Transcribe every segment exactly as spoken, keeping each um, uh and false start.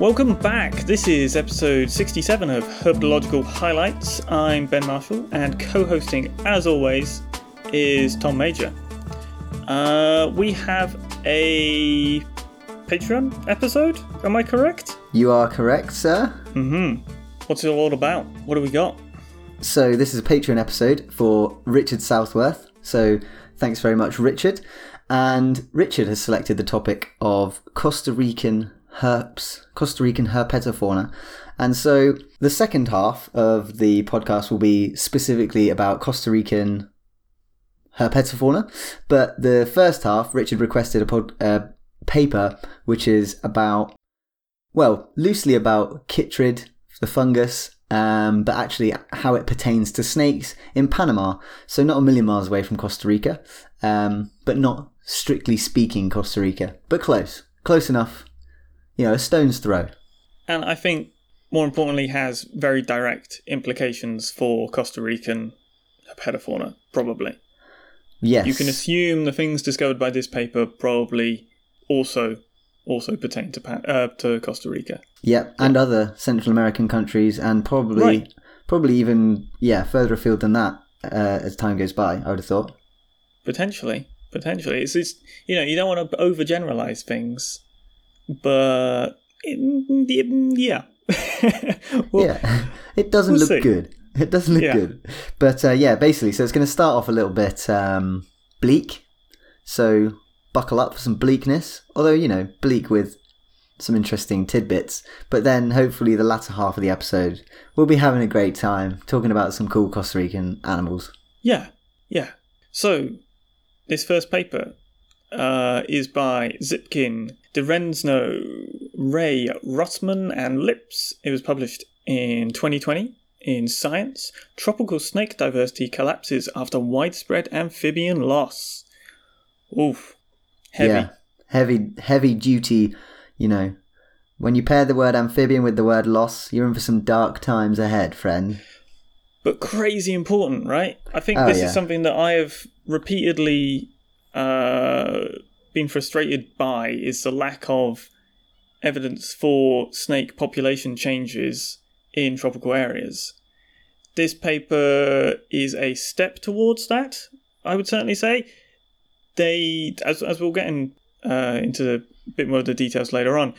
Welcome back. This is episode sixty-seven of Herbological Highlights. I'm Ben Marshall, and co-hosting, as always, is Tom Major. Uh, we have a Patreon episode. Am I correct? You are correct, sir. Mm-hmm. What's it all about? What do we got? So this is a Patreon episode for Richard Southworth. So thanks very much, Richard. And Richard has selected the topic of Costa Rican herps, Costa Rican herpetofauna. And so the second half of the podcast will be specifically about Costa Rican herpetofauna. But the first half, Richard requested a pod, uh, paper which is about, well, loosely about chytrid, the fungus, um, but actually how it pertains to snakes in Panama. So not a million miles away from Costa Rica, um, but not strictly speaking Costa Rica, but close, close enough. You know, a stone's throw. And I think, more importantly, has very direct implications for Costa Rican herpetofauna, probably. Yes. You can assume the things discovered by this paper probably also also pertain to uh, to Costa Rica. Yeah, and yeah. Other Central American countries, and probably right. probably even, yeah, further afield than that uh, as time goes by, I would have thought. Potentially, potentially. It's, it's you know, you don't want to overgeneralize things. But yeah, well, yeah, it doesn't we'll look see. good. It doesn't look yeah. good. But uh, yeah, basically, so it's going to start off a little bit um, bleak. So buckle up for some bleakness. Although you know, bleak with some interesting tidbits. But then hopefully, the latter half of the episode, we'll be having a great time talking about some cool Costa Rican animals. Yeah, yeah. So this first paper uh, is by Zipkin, DeRenzno, Ray, Russman, and Lips. It was published in twenty twenty in Science. Tropical snake diversity collapses after widespread amphibian loss. Oof. Heavy. Yeah. Heavy, heavy duty, you know. When you pair the word amphibian with the word loss, you're in for some dark times ahead, friend. But crazy important, right? I think oh, this yeah. is something that I have repeatedly... Uh, been frustrated by is the lack of evidence for snake population changes in tropical areas. This paper is a step towards that, I would certainly say. They, as as we'll get in, uh, into a bit more of the details later on,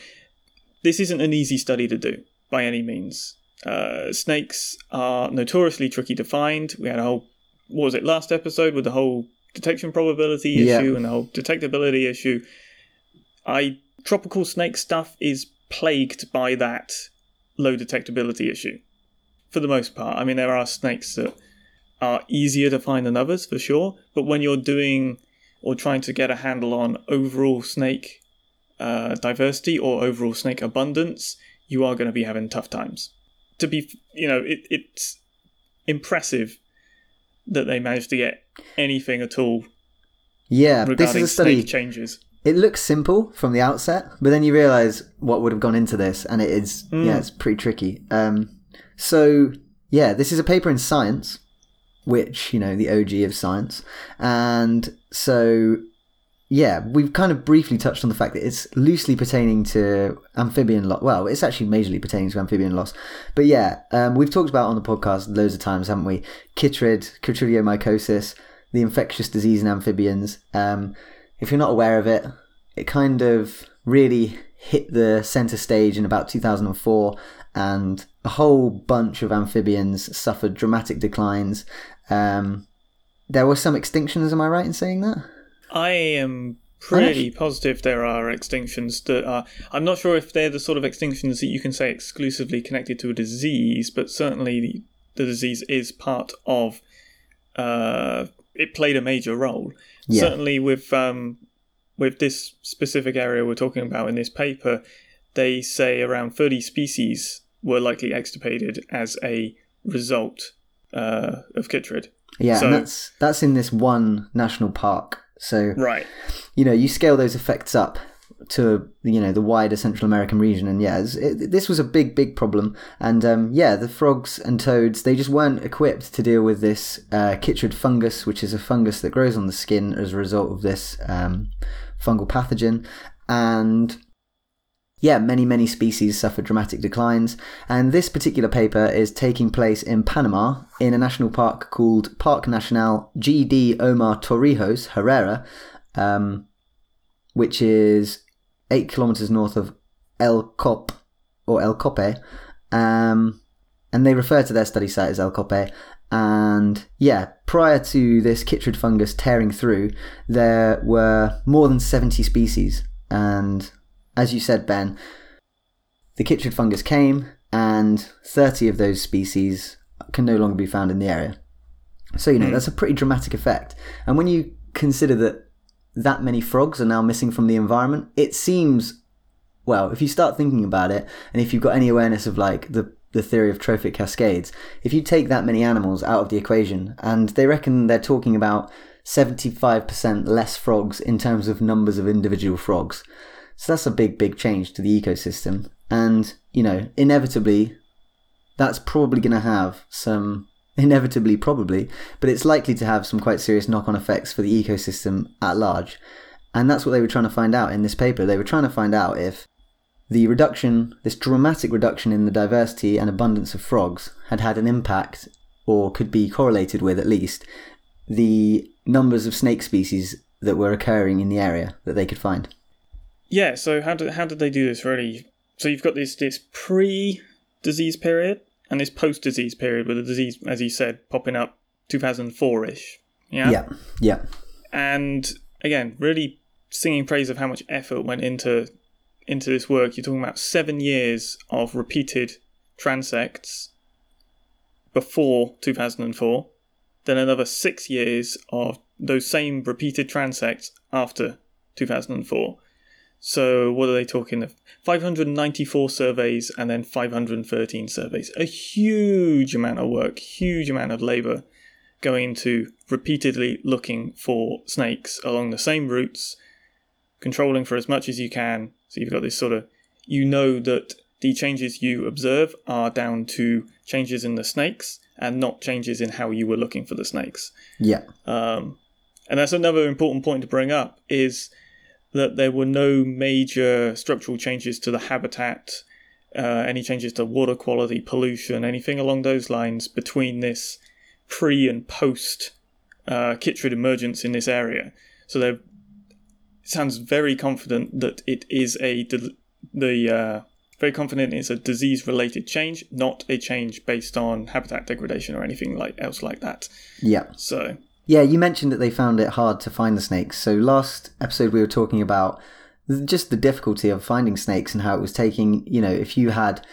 this isn't an easy study to do by any means. Uh, snakes are notoriously tricky to find. We had a whole, what was it, last episode with the whole detection probability issue yeah. and the whole detectability issue. I tropical snake stuff is plagued by that low detectability issue for the most part. I mean, there are snakes that are easier to find than others for sure, but when you're doing or trying to get a handle on overall snake uh, diversity or overall snake abundance, you are going to be having tough times. To be, you know, it, it's impressive that they managed to get anything at all. Yeah, this is a study. Changes. It looks simple from the outset, but then you realise what would have gone into this, and it is mm. yeah, it's pretty tricky. Um, so yeah, this is a paper in Science, which you know the O G of Science, and so yeah, we've kind of briefly touched on the fact that it's loosely pertaining to amphibian loss. Well, it's actually majorly pertaining to amphibian loss, but yeah, um, we've talked about on the podcast loads of times, haven't we? Chytrid, chytridiomycosis, the infectious disease in amphibians. Um, if you're not aware of it, it kind of really hit the center stage in about two thousand four, and a whole bunch of amphibians suffered dramatic declines. Um, there were some extinctions, am I right in saying that? I am pretty positive there are extinctions that are... I'm not sure if they're the sort of extinctions that you can say exclusively connected to a disease, but certainly the, the disease is part of... Uh, it played a major role. Yeah. Certainly with um, with this specific area we're talking about in this paper, they say around thirty species were likely extirpated as a result uh, of chytrid. Yeah, so, and that's that's in this one national park. So, right. you know, you scale those effects up to, you know, the wider Central American region. And yeah, it, this was a big, big problem. And um, yeah, the frogs and toads, they just weren't equipped to deal with this uh, chytrid fungus, which is a fungus that grows on the skin as a result of this um, fungal pathogen. And Yeah, many, many species suffer dramatic declines, and this particular paper is taking place in Panama in a national park called Parque Nacional G D Omar Torrijos Herrera, um, which is eight kilometers north of El Cope, or El Cope, um, and they refer to their study site as El Cope. And yeah, prior to this chytrid fungus tearing through, there were more than seventy species, and as you said, Ben, the chytrid fungus came, and thirty of those species can no longer be found in the area. So, you know, that's a pretty dramatic effect. And when you consider that that many frogs are now missing from the environment, it seems, well, if you start thinking about it, and if you've got any awareness of, like, the, the theory of trophic cascades, if you take that many animals out of the equation, and they reckon they're talking about seventy-five percent less frogs in terms of numbers of individual frogs. So that's a big, big change to the ecosystem. And, you know, inevitably, that's probably going to have some, inevitably probably, but it's likely to have some quite serious knock-on effects for the ecosystem at large. And that's what they were trying to find out in this paper. They were trying to find out if the reduction, this dramatic reduction in the diversity and abundance of frogs had had an impact, or could be correlated with at least, the numbers of snake species that were occurring in the area that they could find. Yeah, so how did how did they do this, really? So you've got this, this pre-disease period and this post-disease period with the disease, as you said, popping up two thousand four-ish. Yeah? Yeah, yeah. And again, really singing praise of how much effort went into into this work. You're talking about seven years of repeated transects before two thousand four, then another six years of those same repeated transects after two thousand four. So what are they talking of? five hundred ninety-four surveys and then five hundred thirteen surveys. A huge amount of work, huge amount of labour going into repeatedly looking for snakes along the same routes, controlling for as much as you can. So you've got this sort of, you know that the changes you observe are down to changes in the snakes and not changes in how you were looking for the snakes. Yeah. Um, and that's another important point to bring up is that there were no major structural changes to the habitat, uh, any changes to water quality, pollution, anything along those lines between this pre and post uh, chytrid emergence in this area. So there sounds very confident that it is a de- the uh, very confident it's a disease-related change, not a change based on habitat degradation or anything like else like that. Yeah. So. Yeah, you mentioned that they found it hard to find the snakes. So last episode we were talking about just the difficulty of finding snakes and how it was taking, you know, if you had,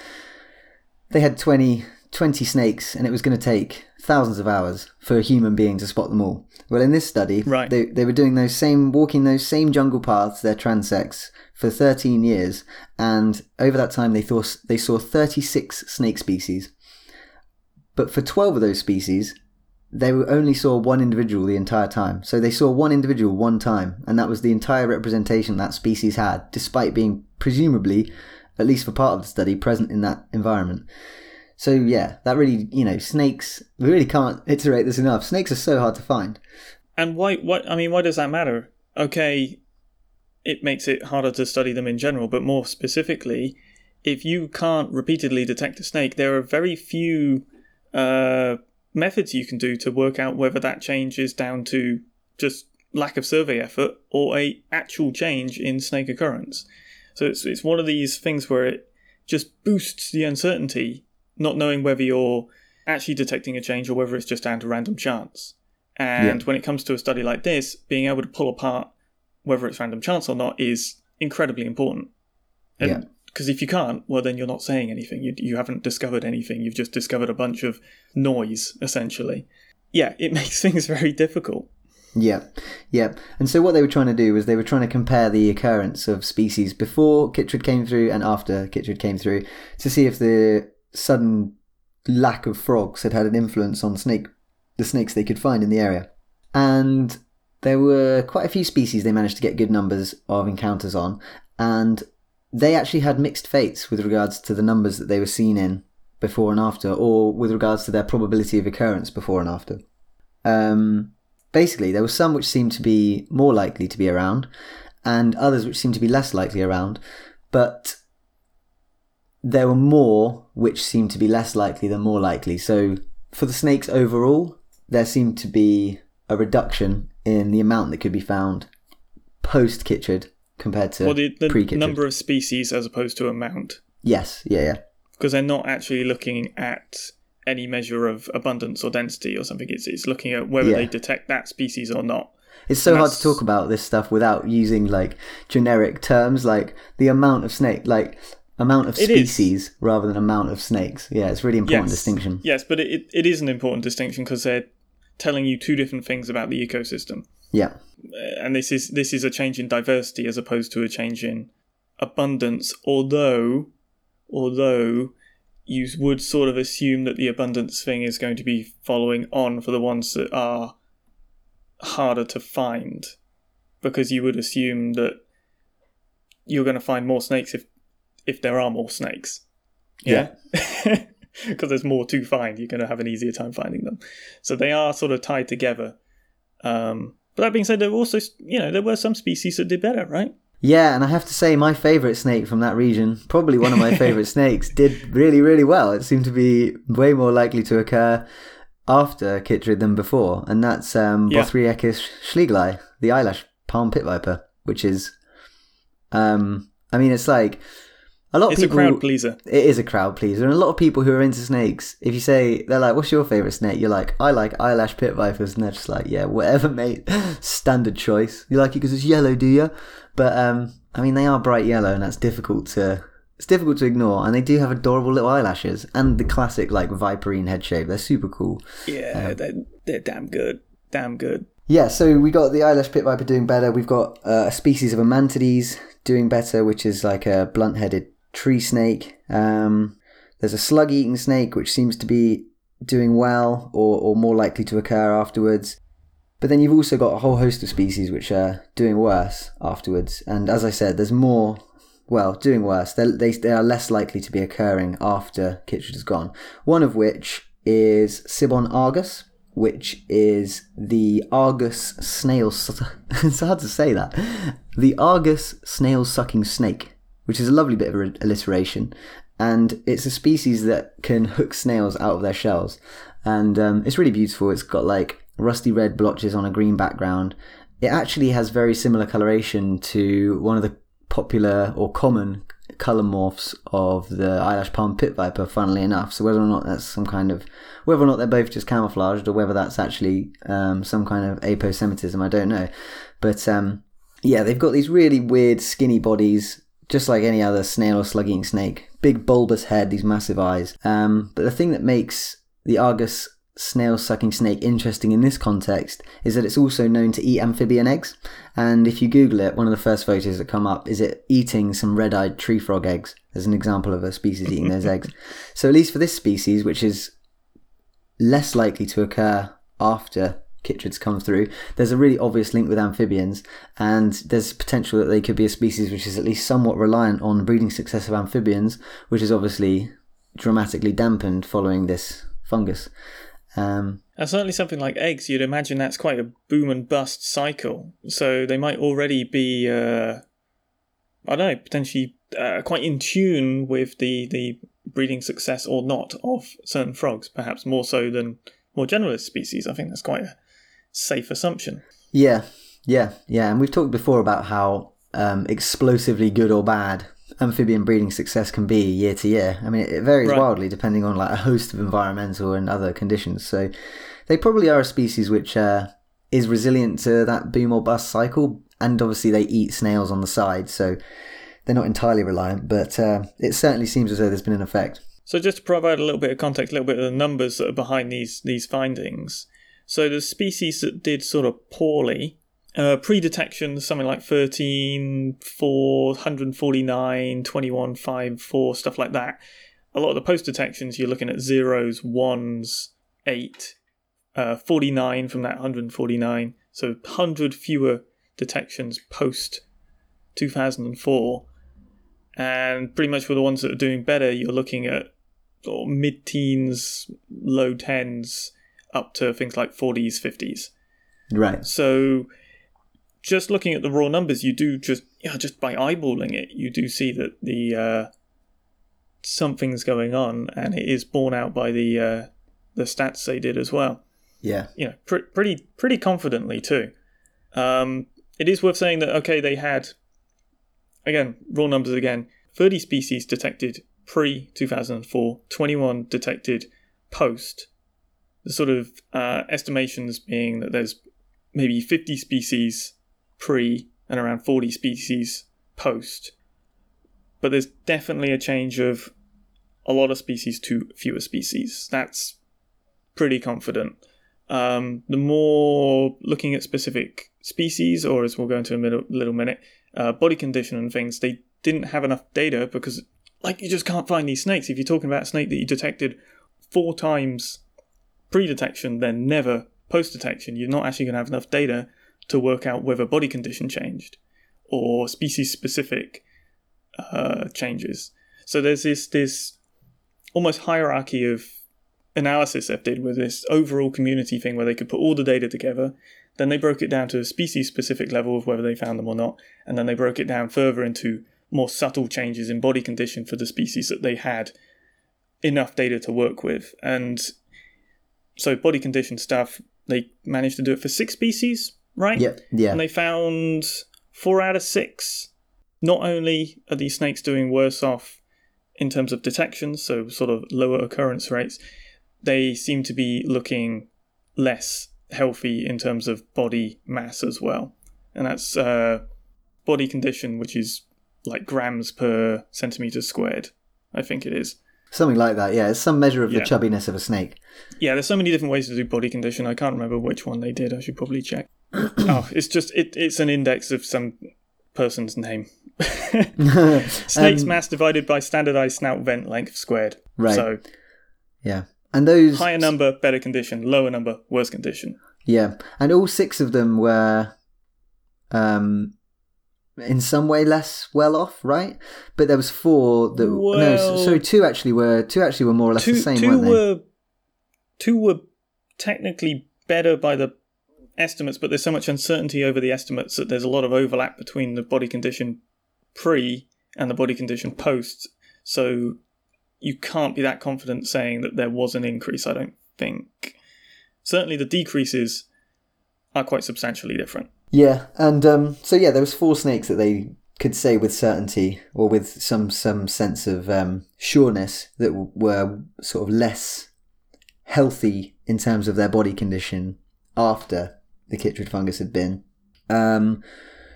they had twenty, twenty snakes and it was going to take thousands of hours for a human being to spot them all. Well, in this study, right. they, they were doing those same, walking those same jungle paths, their transects, for thirteen years. And over that time they, thought, they saw thirty-six snake species. But for twelve of those species, they only saw one individual the entire time. So they saw one individual one time, and that was the entire representation that species had, despite being presumably, at least for part of the study, present in that environment. So yeah, that really, you know, snakes, we really can't iterate this enough. Snakes are so hard to find. And why, why, I mean, why does that matter? Okay, it makes it harder to study them in general, but more specifically, if you can't repeatedly detect a snake, there are very few uh methods you can do to work out whether that change is down to just lack of survey effort or a actual change in snake occurrence. So it's it's one of these things where it just boosts the uncertainty, not knowing whether you're actually detecting a change or whether it's just down to random chance. And yeah. When it comes to a study like this, being able to pull apart whether it's random chance or not is incredibly important. And yeah. Because if you can't, well, then you're not saying anything. You you haven't discovered anything. You've just discovered a bunch of noise, essentially. Yeah, it makes things very difficult. Yeah, yeah. And so what they were trying to do was they were trying to compare the occurrence of species before chytrid came through and after chytrid came through to see if the sudden lack of frogs had had an influence on snake the snakes they could find in the area. And there were quite a few species they managed to get good numbers of encounters on, and they actually had mixed fates with regards to the numbers that they were seen in before and after, or with regards to their probability of occurrence before and after. Um, basically, there were some which seemed to be more likely to be around, and others which seemed to be less likely around, but there were more which seemed to be less likely than more likely. So for the snakes overall, there seemed to be a reduction in the amount that could be found post-Chytrid compared to well, the, the pre-Chytrid. Number of species as opposed to amount. Yes, yeah, yeah. Because they're not actually looking at any measure of abundance or density or something. It's it's looking at whether yeah. they detect that species or not. It's so hard to talk about this stuff without using like generic terms, like the amount of snake, like amount of species rather than amount of snakes. Yeah, it's a really important yes. distinction. Yes, but it it is an important distinction because they're telling you two different things about the ecosystem. Yeah, and this is this is a change in diversity as opposed to a change in abundance. Although, although. you would sort of assume that the abundance thing is going to be following on for the ones that are harder to find, because you would assume that you're going to find more snakes if if there are more snakes. Yeah. Because yeah. there's more to find. You're going to have an easier time finding them. So they are sort of tied together. Um, but that being said, there were also, you know, there were some species that did better, right? Yeah, and I have to say my favourite snake from that region, probably one of my favourite snakes, did really, really well. It seemed to be way more likely to occur after Chytrid than before, and that's um, yeah. Bothriechis schlegeli, the eyelash palm pit viper, which is, um, I mean, it's like a lot of it's people... It's a crowd pleaser. It is a crowd pleaser, and a lot of people who are into snakes, if you say, they're like, what's your favourite snake? You're like, I like eyelash pit vipers, and they're just like, yeah, whatever, mate, standard choice. You like it because it's yellow, do you? But, um, I mean, they are bright yellow, and that's difficult to, it's difficult to ignore. And they do have adorable little eyelashes and the classic, like, viperine head shape. They're super cool. Yeah, um, they're, they're damn good. Damn good. Yeah, so we got the eyelash pit viper doing better. We've got uh, a species of Imantodes doing better, which is like a blunt-headed tree snake. Um, there's a slug-eating snake, which seems to be doing well or, or more likely to occur afterwards. But then you've also got a whole host of species which are doing worse afterwards. And as I said, there's more, well, doing worse. They're, they they are less likely to be occurring after Chytrid is gone. One of which is Sibon argus, which is the Argus snail... Su- it's hard to say that. The Argus snail-sucking snake, which is a lovely bit of alliteration. And it's a species that can hook snails out of their shells. And um, it's really beautiful. It's got like... rusty red blotches on a green background. It actually has very similar coloration to one of the popular or common color morphs of the eyelash palm pit viper, funnily enough. So whether or not that's some kind of, whether or not they're both just camouflaged or whether that's actually um, some kind of aposematism, I don't know. But um, yeah, they've got these really weird skinny bodies, just like any other snail or slug-eating snake. Big bulbous head, these massive eyes. Um, but the thing that makes the Argus snail-sucking snake interesting in this context is that it's also known to eat amphibian eggs, and if you Google it, one of the first photos that come up is it eating some red-eyed tree frog eggs as an example of a species eating those eggs. So at least for this species, which is less likely to occur after Chytrid's come through, there's a really obvious link with amphibians, and there's potential that they could be a species which is at least somewhat reliant on breeding success of amphibians, which is obviously dramatically dampened following this fungus. Um, and certainly something like eggs, you'd imagine that's quite a boom and bust cycle. So they might already be, uh, I don't know, potentially uh, quite in tune with the, the breeding success or not of certain frogs, perhaps more so than more generalist species. I think that's quite a safe assumption. Yeah, yeah, yeah. And we've talked before about how um, explosively good or bad amphibian breeding success can be year to year. I mean, it varies right. wildly depending on like a host of environmental and other conditions. So they probably are a species which uh, is resilient to that boom or bust cycle, and obviously they eat snails on the side, so they're not entirely reliant, but uh, it certainly seems as though there's been an effect. So just to provide a little bit of context, a little bit of the numbers that are behind these these findings. So the species that did sort of poorly, Uh, pre-detection, something like thirteen, four, one hundred forty-nine, twenty-one, five, four, stuff like that. A lot of the post-detections, you're looking at zeros, ones, eight, uh, forty-nine from that one hundred forty-nine. So one hundred fewer detections post two thousand four. And pretty much for the ones that are doing better, you're looking at sort of mid-teens, low tens, up to things like forties, fifties. Right. So... just looking at the raw numbers, you do just, you know, just by eyeballing it, you do see that the uh, something's going on, and it is borne out by the uh, the stats they did as well. Yeah, you know, pr- pretty pretty confidently too. Um, it is worth saying that okay, they had again raw numbers again. thirty species detected pre two thousand four, twenty-one detected post. The sort of uh, estimations being that there's maybe fifty species pre and around forty species post. But there's definitely a change of a lot of species to fewer species. That's pretty confident. Um, the more looking at specific species, or as we'll go into in a little minute, uh, body condition and things, they didn't have enough data because, like, you just can't find these snakes. If you're talking about a snake that you detected four times pre-detection, then never post-detection, you're not actually going to have enough data to work out whether body condition changed or species-specific uh, changes. So there's this this almost hierarchy of analysis they've did with this overall community thing where they could put all the data together. Then they broke it down to a species-specific level of whether they found them or not. And then they broke it down further into more subtle changes in body condition for the species that they had enough data to work with. And so body condition stuff, they managed to do it for six species, right? Yeah, yeah. And they found four out of six. Not only are these snakes doing worse off in terms of detection, so sort of lower occurrence rates, they seem to be looking less healthy in terms of body mass as well. And that's uh, body condition, which is like grams per centimeter squared, I think it is. Something like that, yeah. It's some measure of yeah. the chubbiness of a snake. Yeah, there's so many different ways to do body condition. I can't remember which one they did. I should probably check. oh, it's just, it, it's an index of some person's name. Snake's um, mass divided by standardized snout vent length squared. Right. So, yeah. And those. Higher number, better condition. Lower number, worse condition. Yeah. And all six of them were um, in some way less well off, right? But there was four that well, no, so two actually were two actually were more or less two, the same, two weren't they? Were, two were technically better by the estimates, but there's so much uncertainty over the estimates that there's a lot of overlap between the body condition pre and the body condition post. So you can't be that confident saying that there was an increase, I don't think. Certainly the decreases are quite substantially different. Yeah, and um, so yeah, there was four snakes that they could say with certainty or with some some sense of um, sureness that w- were sort of less healthy in terms of their body condition after the chytrid fungus had been. Um,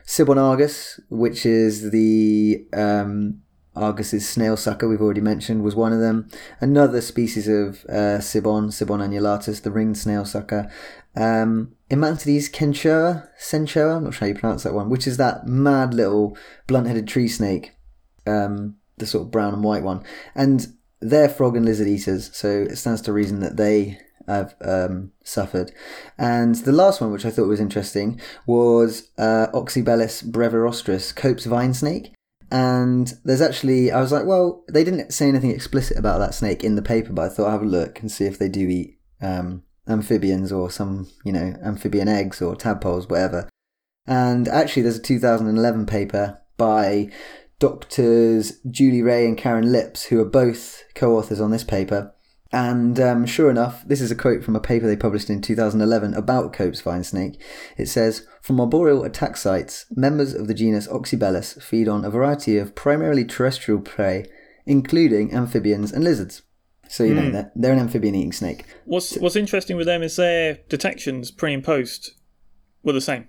Sibon argus, which is the... Um, Argus's snail sucker, we've already mentioned, was one of them. Another species of uh, Sibon, Sibon annulatus, the ringed snail sucker. Um, Imantodes cenchoa, cenchoa, I'm not sure how you pronounce that one, which is that mad little blunt-headed tree snake, um, the sort of brown and white one. And they're frog and lizard eaters, so it stands to reason that they have um, suffered. And the last one, which I thought was interesting, was uh, Oxybellus brevirostris, Cope's vine snake. And there's actually, I was like, well, they didn't say anything explicit about that snake in the paper, but I thought I'd have a look and see if they do eat um, amphibians or some, you know, amphibian eggs or tadpoles, whatever. And actually there's a two thousand eleven paper by doctors Julie Ray and Karen Lips, who are both co-authors on this paper. And um, sure enough, this is a quote from a paper they published in two thousand eleven about Cope's vine snake. It says, from arboreal attack sites, members of the genus Oxybellus feed on a variety of primarily terrestrial prey, including amphibians and lizards. So, you mm. know, they're, they're an amphibian-eating snake. What's, so, what's interesting with them is their detections pre and post were the same.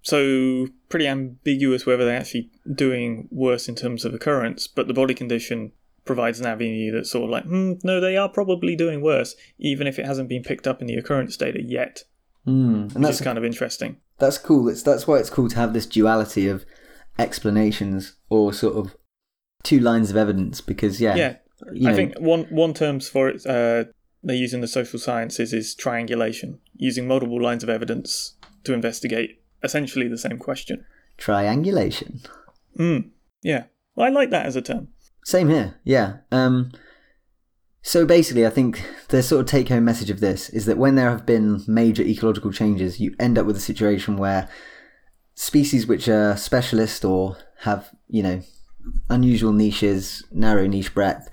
So pretty ambiguous whether they're actually doing worse in terms of occurrence, but the body condition provides an avenue that's sort of like, hmm, no, they are probably doing worse, even if it hasn't been picked up in the occurrence data yet. Mm, and that's kind of interesting. That's cool. It's, that's why it's cool to have this duality of explanations or sort of two lines of evidence, because, yeah. Yeah, you know. I think one, one term for it uh, they use in the social sciences is triangulation, using multiple lines of evidence to investigate essentially the same question. Triangulation. Mm, yeah. Well, I like that as a term. Same here, yeah. Um, so basically, I think the sort of take-home message of this is that when there have been major ecological changes, you end up with a situation where species which are specialist or have, you know, unusual niches, narrow niche breadth,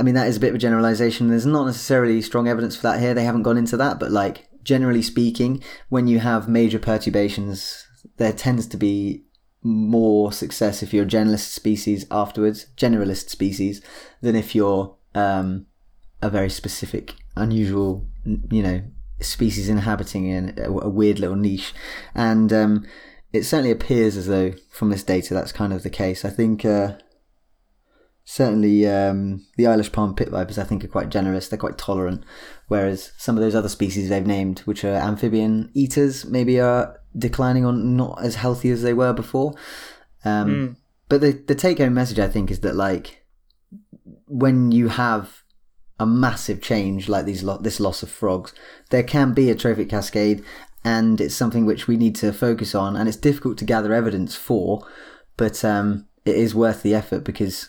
I mean, that is a bit of a generalization. There's not necessarily strong evidence for that here. They haven't gone into that, but like generally speaking, when you have major perturbations, there tends to be more success if you're a generalist species afterwards, generalist species, than if you're um, a very specific, unusual, you know, species inhabiting in a, a weird little niche. And um, it certainly appears as though from this data that's kind of the case. I think uh, certainly um, the Eilish palm pit vipers, I think, are quite generous. They're quite tolerant, whereas some of those other species they've named, which are amphibian eaters, maybe are declining on not as healthy as they were before. Um, mm. But the, the take-home message, I think, is that like when you have a massive change like these lo- this loss of frogs, there can be a trophic cascade, and it's something which we need to focus on, and it's difficult to gather evidence for, but um, it is worth the effort because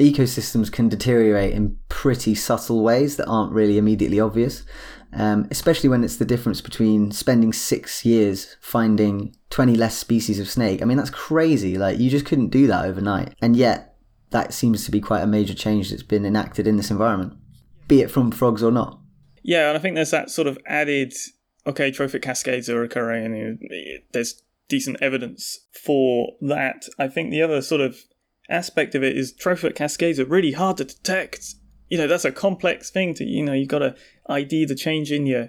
ecosystems can deteriorate in pretty subtle ways that aren't really immediately obvious. Um, especially when it's the difference between spending six years finding twenty less species of snake. I mean, that's crazy. Like, you just couldn't do that overnight. And yet, that seems to be quite a major change that's been enacted in this environment, be it from frogs or not. Yeah, and I think there's that sort of added, okay, trophic cascades are occurring, and there's decent evidence for that. I think the other sort of aspect of it is trophic cascades are really hard to detect. You know, that's a complex thing to, you know, you've got to I D the change in your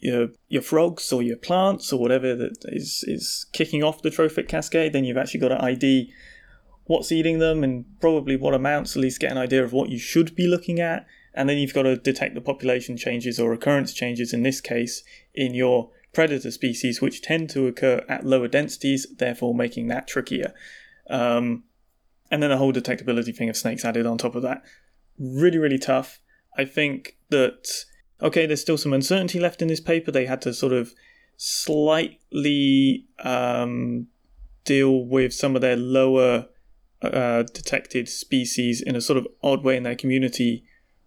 your your frogs or your plants or whatever that is, is kicking off the trophic cascade. Then you've actually got to I D what's eating them and probably what amounts, at least get an idea of what you should be looking at. And then you've got to detect the population changes or occurrence changes, in this case, in your predator species, which tend to occur at lower densities, therefore making that trickier. Um, and then the whole detectability thing of snakes added on top of that. Really, really tough. I think that, okay, there's still some uncertainty left in this paper. They had to sort of slightly um, deal with some of their lower uh, detected species in a sort of odd way in their community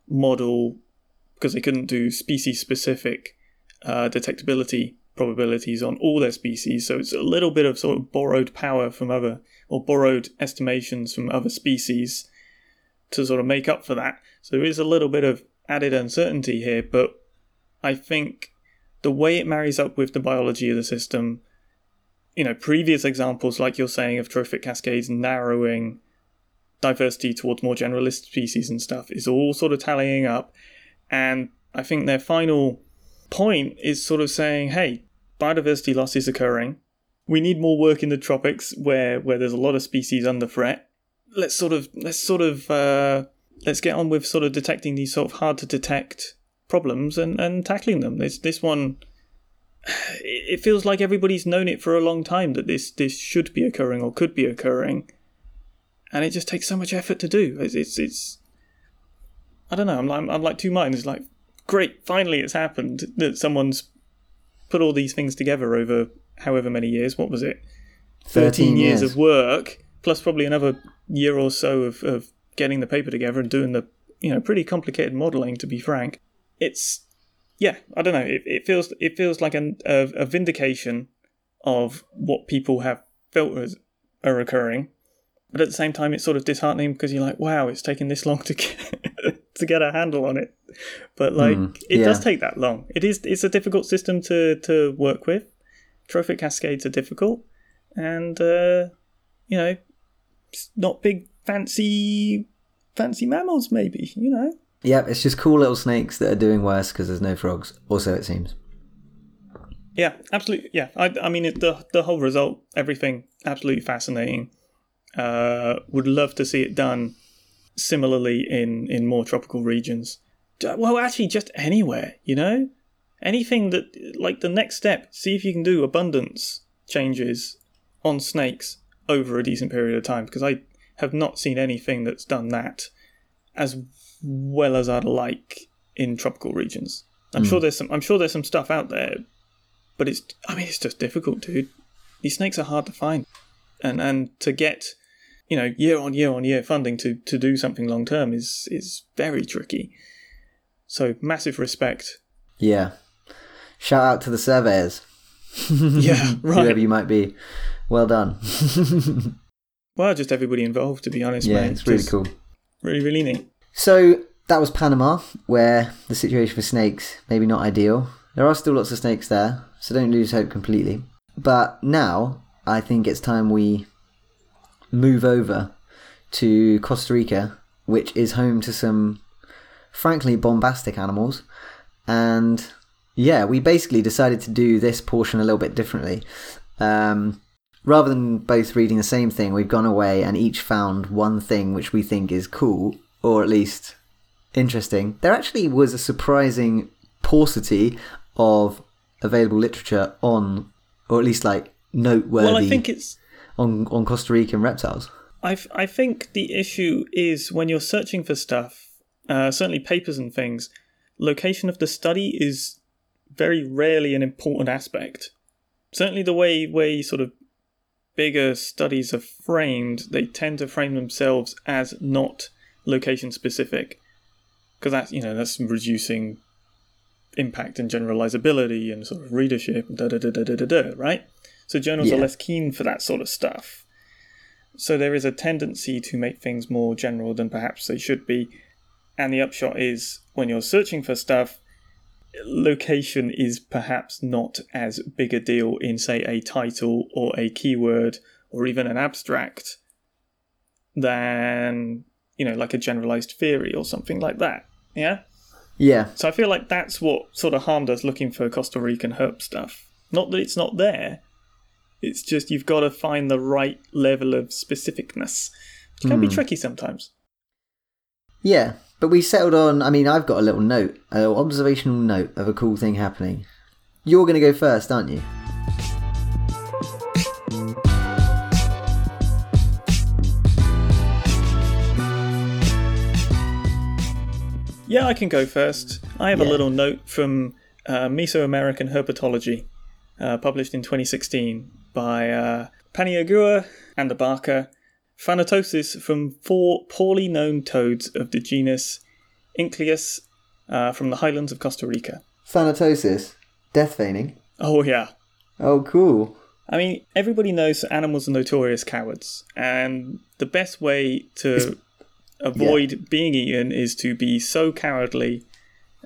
model because they couldn't do species-specific uh, detectability probabilities on all their species. So it's a little bit of sort of borrowed power from other, or borrowed estimations from other species to sort of make up for that. So there is a little bit of added uncertainty here, but I think the way it marries up with the biology of the system, you know, previous examples, like you're saying, of trophic cascades narrowing diversity towards more generalist species and stuff is all sort of tallying up. And I think their final point is sort of saying, hey, biodiversity loss is occurring. We need more work in the tropics where, where there's a lot of species under threat. Let's sort of let's sort of uh, let's get on with sort of detecting these sort of hard to detect problems and, and tackling them. This this one, it feels like everybody's known it for a long time that this this should be occurring or could be occurring, and it just takes so much effort to do. It's it's, it's I don't know. I'm like I'm like two minds. It's like, great, finally it's happened that someone's put all these things together over however many years. What was it? Thirteen years of work. Plus probably another year or so of, of getting the paper together and doing the, you know, pretty complicated modelling, to be frank. It's, yeah, I don't know. It, it feels it feels like an, a, a vindication of what people have felt as, are occurring. But at the same time, it's sort of disheartening because you're like, wow, it's taken this long to get, to get a handle on it. But, like, mm, it yeah. does take that long. It is, it's a difficult system to, to work with. Trophic cascades are difficult. And, uh, you know, not big fancy fancy mammals, maybe, you know. Yeah, it's just cool little snakes that are doing worse because there's no frogs, or so it seems. Yeah, absolutely. Yeah, I, I mean, it, the the whole result, everything, absolutely fascinating. Uh, would love to see it done similarly in, in more tropical regions. Well, actually, just anywhere, you know? Anything that, like the next step, see if you can do abundance changes on snakes over a decent period of time, because I have not seen anything that's done that as well as I'd like in tropical regions. I'm mm. sure there's some I'm sure there's some stuff out there, but it's I mean it's just difficult, dude. These snakes are hard to find. And and to get, you know, year on year on year funding to, to do something long term is is very tricky. So massive respect. Yeah. Shout out to the surveyors. Yeah, right. Whoever you might be. Well done. Well, just everybody involved, to be honest, yeah, mate. Yeah, it's really just cool. Really, really neat. So that was Panama, where the situation for snakes, maybe not ideal. There are still lots of snakes there, so don't lose hope completely. But now, I think it's time we move over to Costa Rica, which is home to some, frankly, bombastic animals. And yeah, we basically decided to do this portion a little bit differently. Um, rather than both reading the same thing, we've gone away and each found one thing which we think is cool, or at least interesting. There actually was a surprising paucity of available literature on, or at least like noteworthy, well, I think it's... on, on Costa Rican reptiles. I've, I think the issue is when you're searching for stuff, uh, certainly papers and things, location of the study is very rarely an important aspect. Certainly the way, way sort of bigger studies are framed, they tend to frame themselves as not location specific, because that's, you know, that's reducing impact and generalizability and sort of readership and da da da da da da da, right? So journals yeah. are less keen for that sort of stuff. So there is a tendency to make things more general than perhaps they should be. And the upshot is, when you're searching for stuff, location is perhaps not as big a deal in, say, a title or a keyword or even an abstract than, you know, like a generalized theory or something like that. Yeah? Yeah. So I feel like that's what sort of harmed us looking for Costa Rican herp stuff. Not that it's not there. It's just you've got to find the right level of specificness, which can mm. be tricky sometimes. Yeah, but we settled on, I mean, I've got a little note, an observational note of a cool thing happening. You're going to go first, aren't you? Yeah, I can go first. I have yeah. a little note from uh, Mesoamerican Herpetology, uh, published in twenty sixteen. By uh, Paniagua and de la Barca, Thanatosis from four poorly known toads of the genus Incleus uh, from the highlands of Costa Rica. Thanatosis? Death veining? Oh, yeah. Oh, cool. I mean, everybody knows that animals are notorious cowards, and the best way to it's... avoid yeah. being eaten is to be so cowardly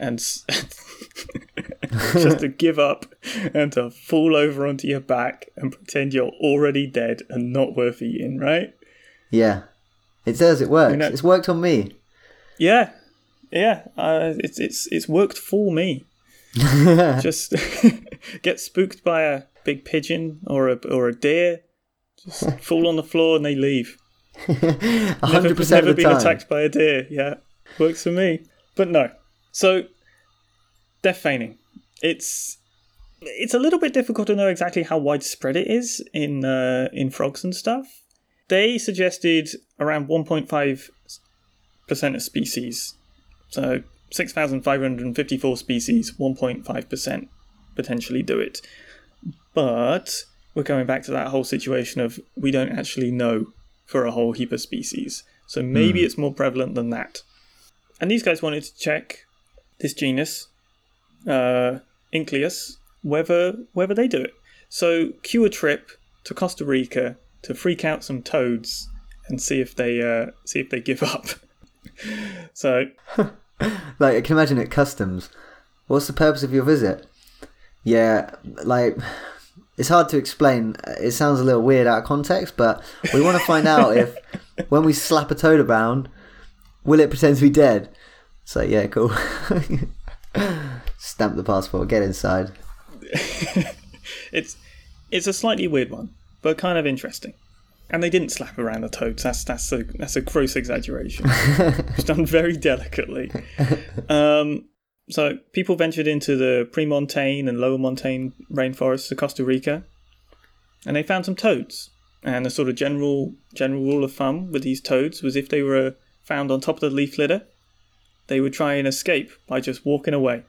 and just to give up and to fall over onto your back and pretend you're already dead and not worth eating, right? Yeah. It says it works. You know, it's worked on me. Yeah. Yeah. Uh, it's it's it's worked for me. Just get spooked by a big pigeon or a, or a deer, just fall on the floor and they leave. one hundred percent never, of the never been time. attacked by a deer. Yeah. Works for me. But no. So, death feigning. It's it's a little bit difficult to know exactly how widespread it is in uh, in frogs and stuff. They suggested around one point five percent of species. So, six thousand five hundred fifty-four species, one point five percent potentially do it. But we're going back to that whole situation of we don't actually know for a whole heap of species. So, maybe mm. it's more prevalent than that. And these guys wanted to check this genus, uh, Incleus, whether whether they do it. So cue a trip to Costa Rica to freak out some toads and see if they uh, see if they give up. So, like, I can imagine at customs, what's the purpose of your visit? Yeah, like, it's hard to explain. It sounds a little weird out of context, but we want to find out if when we slap a toad around, will it pretend to be dead? So yeah, cool. Stamp the passport, get inside. it's it's a slightly weird one, but kind of interesting. And they didn't slap around the toads. That's that's a that's a gross exaggeration. It's done very delicately. Um, so people ventured into the pre-montane and lower montane rainforests of Costa Rica, and they found some toads. And the sort of general general rule of thumb with these toads was if they were a, found on top of the leaf litter, they would try and escape by just walking away.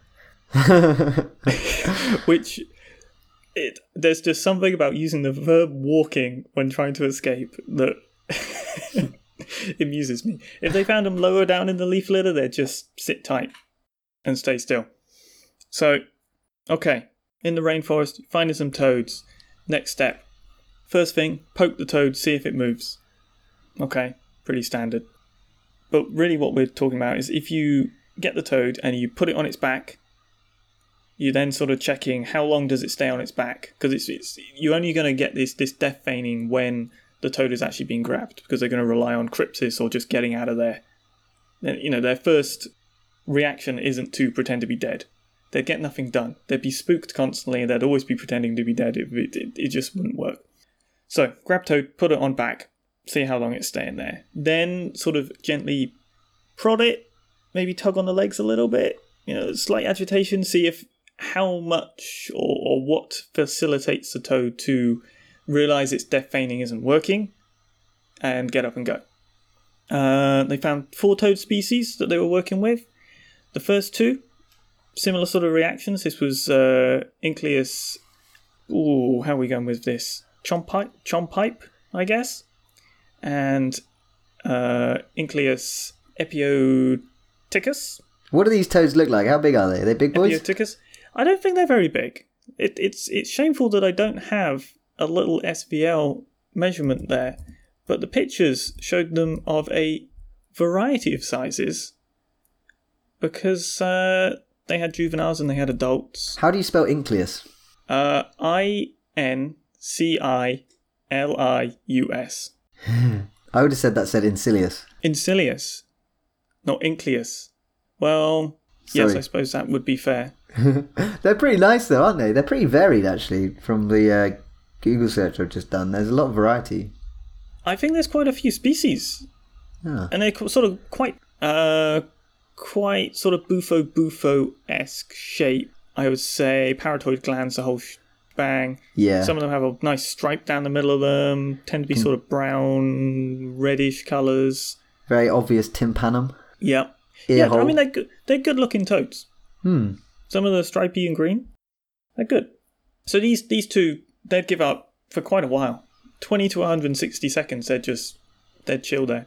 Which, it there's just something about using the verb walking when trying to escape that amuses me. If they found them lower down in the leaf litter, they'd just sit tight and stay still. So, okay, in the rainforest, finding some toads. Next step. First thing, poke the toad, see if it moves. Okay, pretty standard. But really what we're talking about is if you get the toad and you put it on its back, you're then sort of checking how long does it stay on its back, because it's, it's you're only going to get this this death feigning when the toad is actually being grabbed, because they're going to rely on crypsis or just getting out of there. You know, their first reaction isn't to pretend to be dead. They'd get nothing done. They'd be spooked constantly and they'd always be pretending to be dead. It, it, it just wouldn't work. So grab toad, put it on back, see how long it's staying there. Then sort of gently prod it, maybe tug on the legs a little bit, you know, slight agitation, see if how much or, or what facilitates the toad to realise its death feigning isn't working and get up and go. Uh, they found four toad species that they were working with. The first two, similar sort of reactions. This was uh, Incleus... Ooh, how are we going with this? Chompipe, Chompipe, I guess. And uh, Incleus epioticus. What do these toads look like? How big are they? Are they big boys? Epioticus. I don't think they're very big. It, it's it's shameful that I don't have a little S V L measurement there, but the pictures showed them of a variety of sizes because uh, they had juveniles and they had adults. How do you spell Incleus? Uh, I N C I L I U S. I would have said that said Incilius. Incilius, not Incleus. Well, sorry. Yes, I suppose that would be fair. They're pretty nice though, aren't they? They're pretty varied actually from the uh, Google search I've just done. There's a lot of variety. I think there's quite a few species. Ah. And they're sort of quite uh, quite sort of bufo bufo-esque shape. I would say parotoid glands, the whole shebang. Yeah. Some of them have a nice stripe down the middle of them, tend to be mm. sort of brown, reddish colours. Very obvious tympanum. Yep. Ear yeah, hole. I mean, they're good, they're good looking toads. Hmm. Some of the stripy and green, they're good. So these these two, they'd give up for quite a while. twenty to one hundred sixty seconds, they'd just, they'd chill there.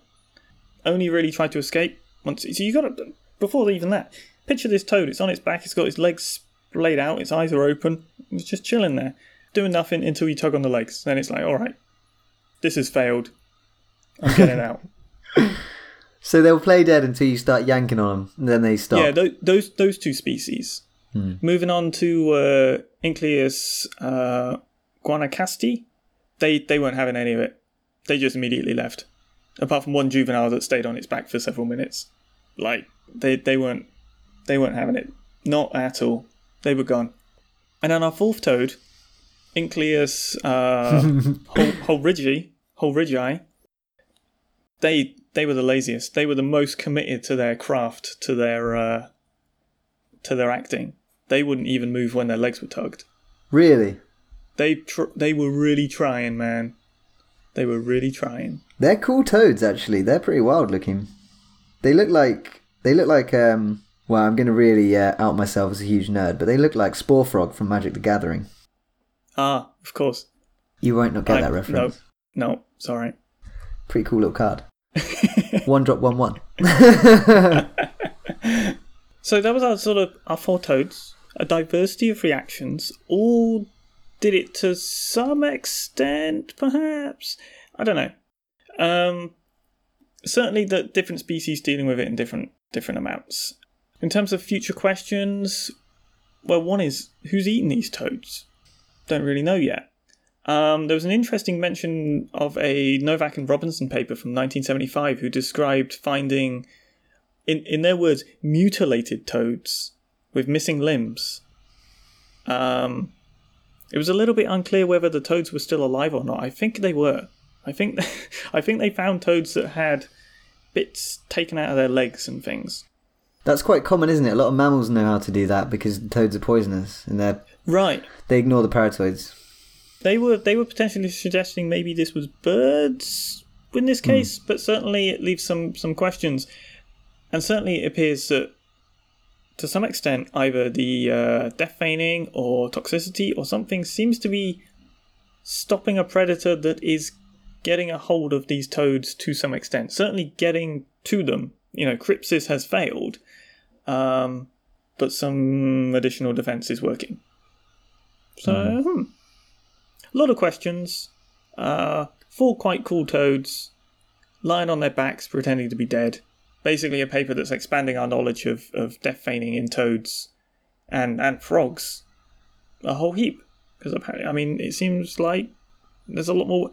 Only really try to escape once. So you got to, before even that, picture this toad, it's on its back, it's got its legs laid out, its eyes are open, it's just chilling there, doing nothing until you tug on the legs. Then it's like, all right, this has failed, I'm getting out. So they'll play dead until you start yanking on them, and then they stop. Yeah, those those, those two species. Hmm. Moving on to uh, Incleus uh, guanacasti, they they weren't having any of it. They just immediately left, apart from one juvenile that stayed on its back for several minutes. Like they, they weren't they weren't having it, not at all. They were gone. And then our fourth toad, Incleus uh, hol- holrigi, holrigi, they. They were the laziest. They were the most committed to their craft, to their uh, to their acting. They wouldn't even move when their legs were tugged. Really? They tr- they were really trying, man. They were really trying. They're cool toads, actually. They're pretty wild looking. They look like they look like um. Well, I'm going to really uh, out myself as a huge nerd, but they look like Spore Frog from Magic the Gathering. Ah, of course. You won't not get I, that reference. No, no, sorry. Pretty cool little card. One drop, one one. So that was our sort of our four toads, a diversity of reactions. All did it to some extent, perhaps. I don't know. Um, certainly, the different species dealing with it in different different amounts. In terms of future questions, well, one is who's eating these toads? Don't really know yet. Um, there was an interesting mention of a Novak and Robinson paper from nineteen seventy-five who described finding, in, in their words, mutilated toads with missing limbs. Um, it was a little bit unclear whether the toads were still alive or not. I think they were. I think I think they found toads that had bits taken out of their legs and things. That's quite common, isn't it? A lot of mammals know how to do that because toads are poisonous and they're right. They ignore the paratoids. They were they were potentially suggesting maybe this was birds in this case, mm. but certainly it leaves some, some questions. And certainly it appears that to some extent either the uh, death feigning or toxicity or something seems to be stopping a predator that is getting a hold of these toads to some extent. Certainly getting to them. You know, crypsis has failed, um, but some additional defense is working. So... Mm. Hmm. A lot of questions. Uh, four quite cool toads lying on their backs pretending to be dead basically a paper that's expanding our knowledge of, of death feigning in toads and, and frogs a whole heap. Because apparently, I mean, it seems like there's a lot more...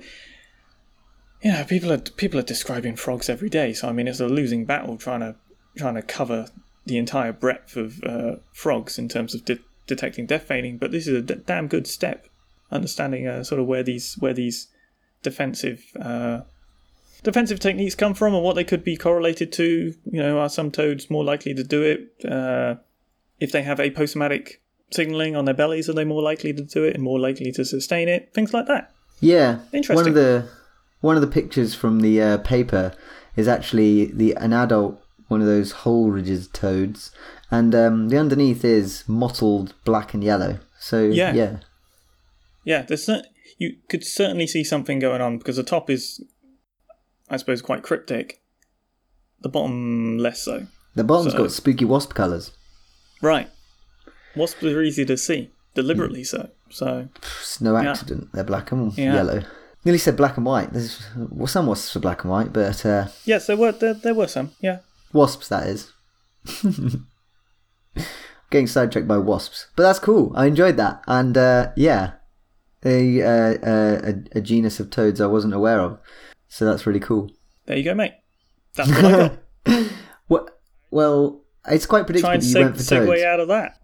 You know, people are people are describing frogs every day, so I mean, it's a losing battle trying to trying to cover the entire breadth of uh, frogs in terms of de- detecting death feigning. But this is a d- damn good step, understanding uh, sort of where these where these defensive uh, defensive techniques come from and what they could be correlated to. You know, are some toads more likely to do it uh, if they have aposematic signaling on their bellies? Are they more likely to do it and more likely to sustain it? Things like that. Yeah, interesting. One of the One of the pictures from the uh, paper is actually the an adult, one of those whole-ridged toads, and um, the underneath is mottled black and yellow. So yeah, yeah, yeah there's cer- you could certainly see something going on because the top is, I suppose, quite cryptic. The bottom less so. The bottom's so, got spooky wasp colours. Right, wasps are easy to see, deliberately mm. so. So it's no accident yeah. they're black and yeah. yellow. Nearly said black and white. There's well, some wasps are black and white, but uh, yes, there were there, there were some. Yeah, wasps that is. Getting sidetracked by wasps, but that's cool. I enjoyed that, and uh, yeah, a, uh, a a genus of toads I wasn't aware of, so that's really cool. There you go, mate. That's what I got. Well, well, it's quite predictable. Try and seg- you went for segue toads. Out of that.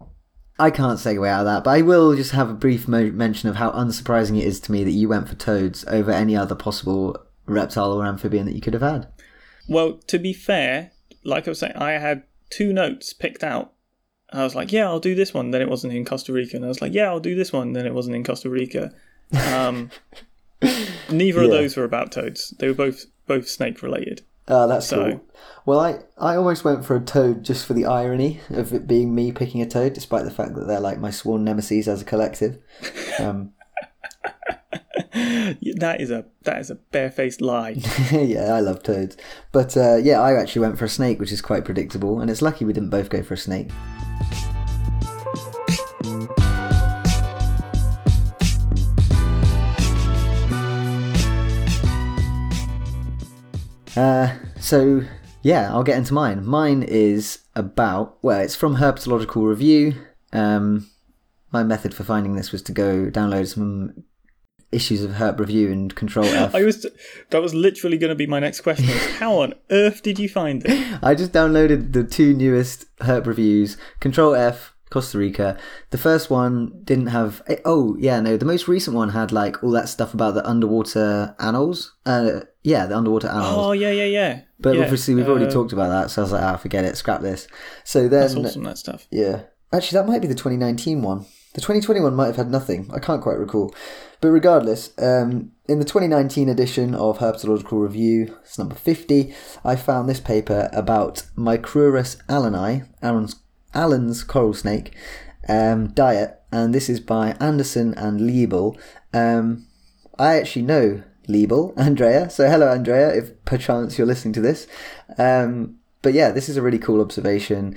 I can't segue out of that, but I will just have a brief mo- mention of how unsurprising it is to me that you went for toads over any other possible reptile or amphibian that you could have had. Well, to be fair, like I was saying, I had two notes picked out. I was like, yeah, I'll do this one. Then it wasn't in Costa Rica. And I was like, yeah, I'll do this one. Then it wasn't in Costa Rica. Um, neither yeah. of those were about toads. They were both both snake related. Oh, uh, that's so cool. Well, I, I almost went for a toad just for the irony of it being me picking a toad, despite the fact that they're like my sworn nemesis as a collective. Um, that is a that is a barefaced lie. Yeah, I love toads. But uh, yeah, I actually went for a snake, which is quite predictable, and it's lucky we didn't both go for a snake. Uh, so, yeah, I'll get into mine. Mine is about, well, it's from Herpetological Review. Um, my method for finding this was to go download some issues of Herp Review and Control F. I was, that was literally going to be my next question. How on earth did you find it? I just downloaded the two newest Herp Reviews, Control F, Costa Rica. The first one didn't have... Oh, yeah, no, the most recent one had, like, all that stuff about the underwater annals. Uh, yeah, the underwater annals. Oh, yeah, yeah, yeah. But yeah, obviously we've uh, already talked about that, so I was like, ah, oh, forget it, scrap this. So then... That's awesome, that stuff. Yeah. Actually, that might be the twenty nineteen one. The twenty twenty one might have had nothing. I can't quite recall. But regardless, um, in the twenty nineteen edition of Herpetological Review, it's number fifty, I found this paper about Micrurus alani, Aaron's Allen's coral snake um, diet, and this is by Anderson and Liebel. Um, I actually know Liebel, Andrea, so hello Andrea, if perchance you're listening to this. Um, but yeah, this is a really cool observation.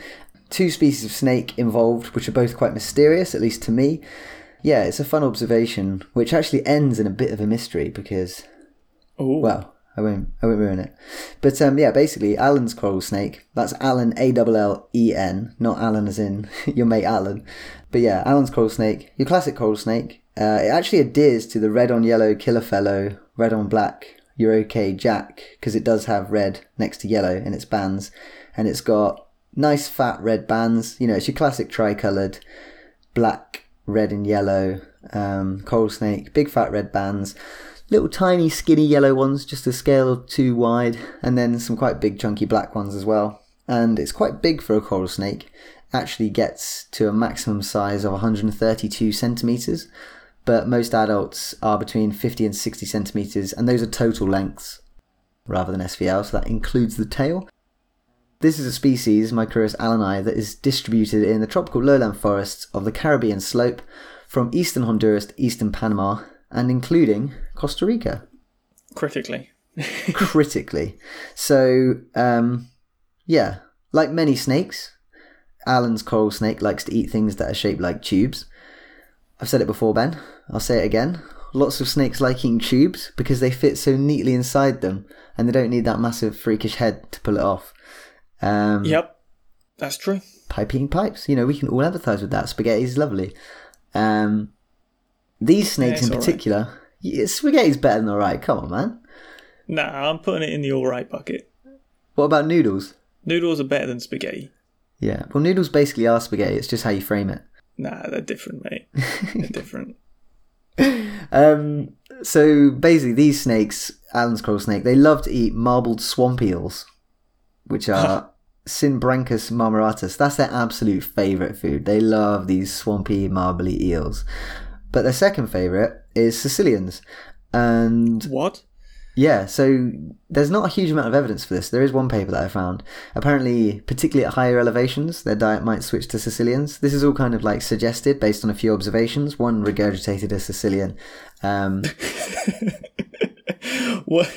Two species of snake involved, which are both quite mysterious, at least to me. Yeah, it's a fun observation, which actually ends in a bit of a mystery because, Ooh. well, I won't, I won't ruin it. But um, yeah, basically, Allen's coral snake. That's Allen, A L L E N, not Allen as in your mate Allen. But yeah, Allen's coral snake, your classic coral snake. Uh, it actually adheres to the red on yellow killer fellow, red on black, you're okay jack, because it does have red next to yellow in its bands. And it's got nice fat red bands. You know, it's your classic tricoloured black, red and yellow um, coral snake, big fat red bands. Little tiny skinny yellow ones, just a scale or two wide, and then some quite big chunky black ones as well. And it's quite big for a coral snake. Actually gets to a maximum size of one hundred thirty-two centimetres, but most adults are between fifty and sixty centimetres, and those are total lengths rather than S V L, so that includes the tail. This is a species, Micrurus alani, that is distributed in the tropical lowland forests of the Caribbean slope from eastern Honduras to eastern Panama, and including Costa Rica. Critically. Critically. So, um, yeah, like many snakes, Allen's coral snake likes to eat things that are shaped like tubes. I've said it before, Ben. I'll say it again. Lots of snakes like eating tubes because they fit so neatly inside them and they don't need that massive freakish head to pull it off. Um, yep, that's true. Pipe eating pipes. You know, we can all empathise with that. Spaghetti is lovely. Um, these snakes yeah, in particular, right. yeah, spaghetti's better than all right. Come on, man. Nah, I'm putting it in the all right bucket. What about noodles? Noodles are better than spaghetti. Yeah, well, noodles basically are spaghetti. It's just how you frame it. Nah, they're different, mate. They're different. Um, so basically, these snakes, Alan's coral snake, they love to eat marbled swamp eels, which are Synbranchus marmoratus. That's their absolute favourite food. They love these swampy, marbly eels. But their second favourite is Sicilians. And what? Yeah, so there's not a huge amount of evidence for this. There is one paper that I found. Apparently, particularly at higher elevations, their diet might switch to Sicilians. This is all kind of like suggested based on a few observations. One regurgitated a Sicilian. Um, what?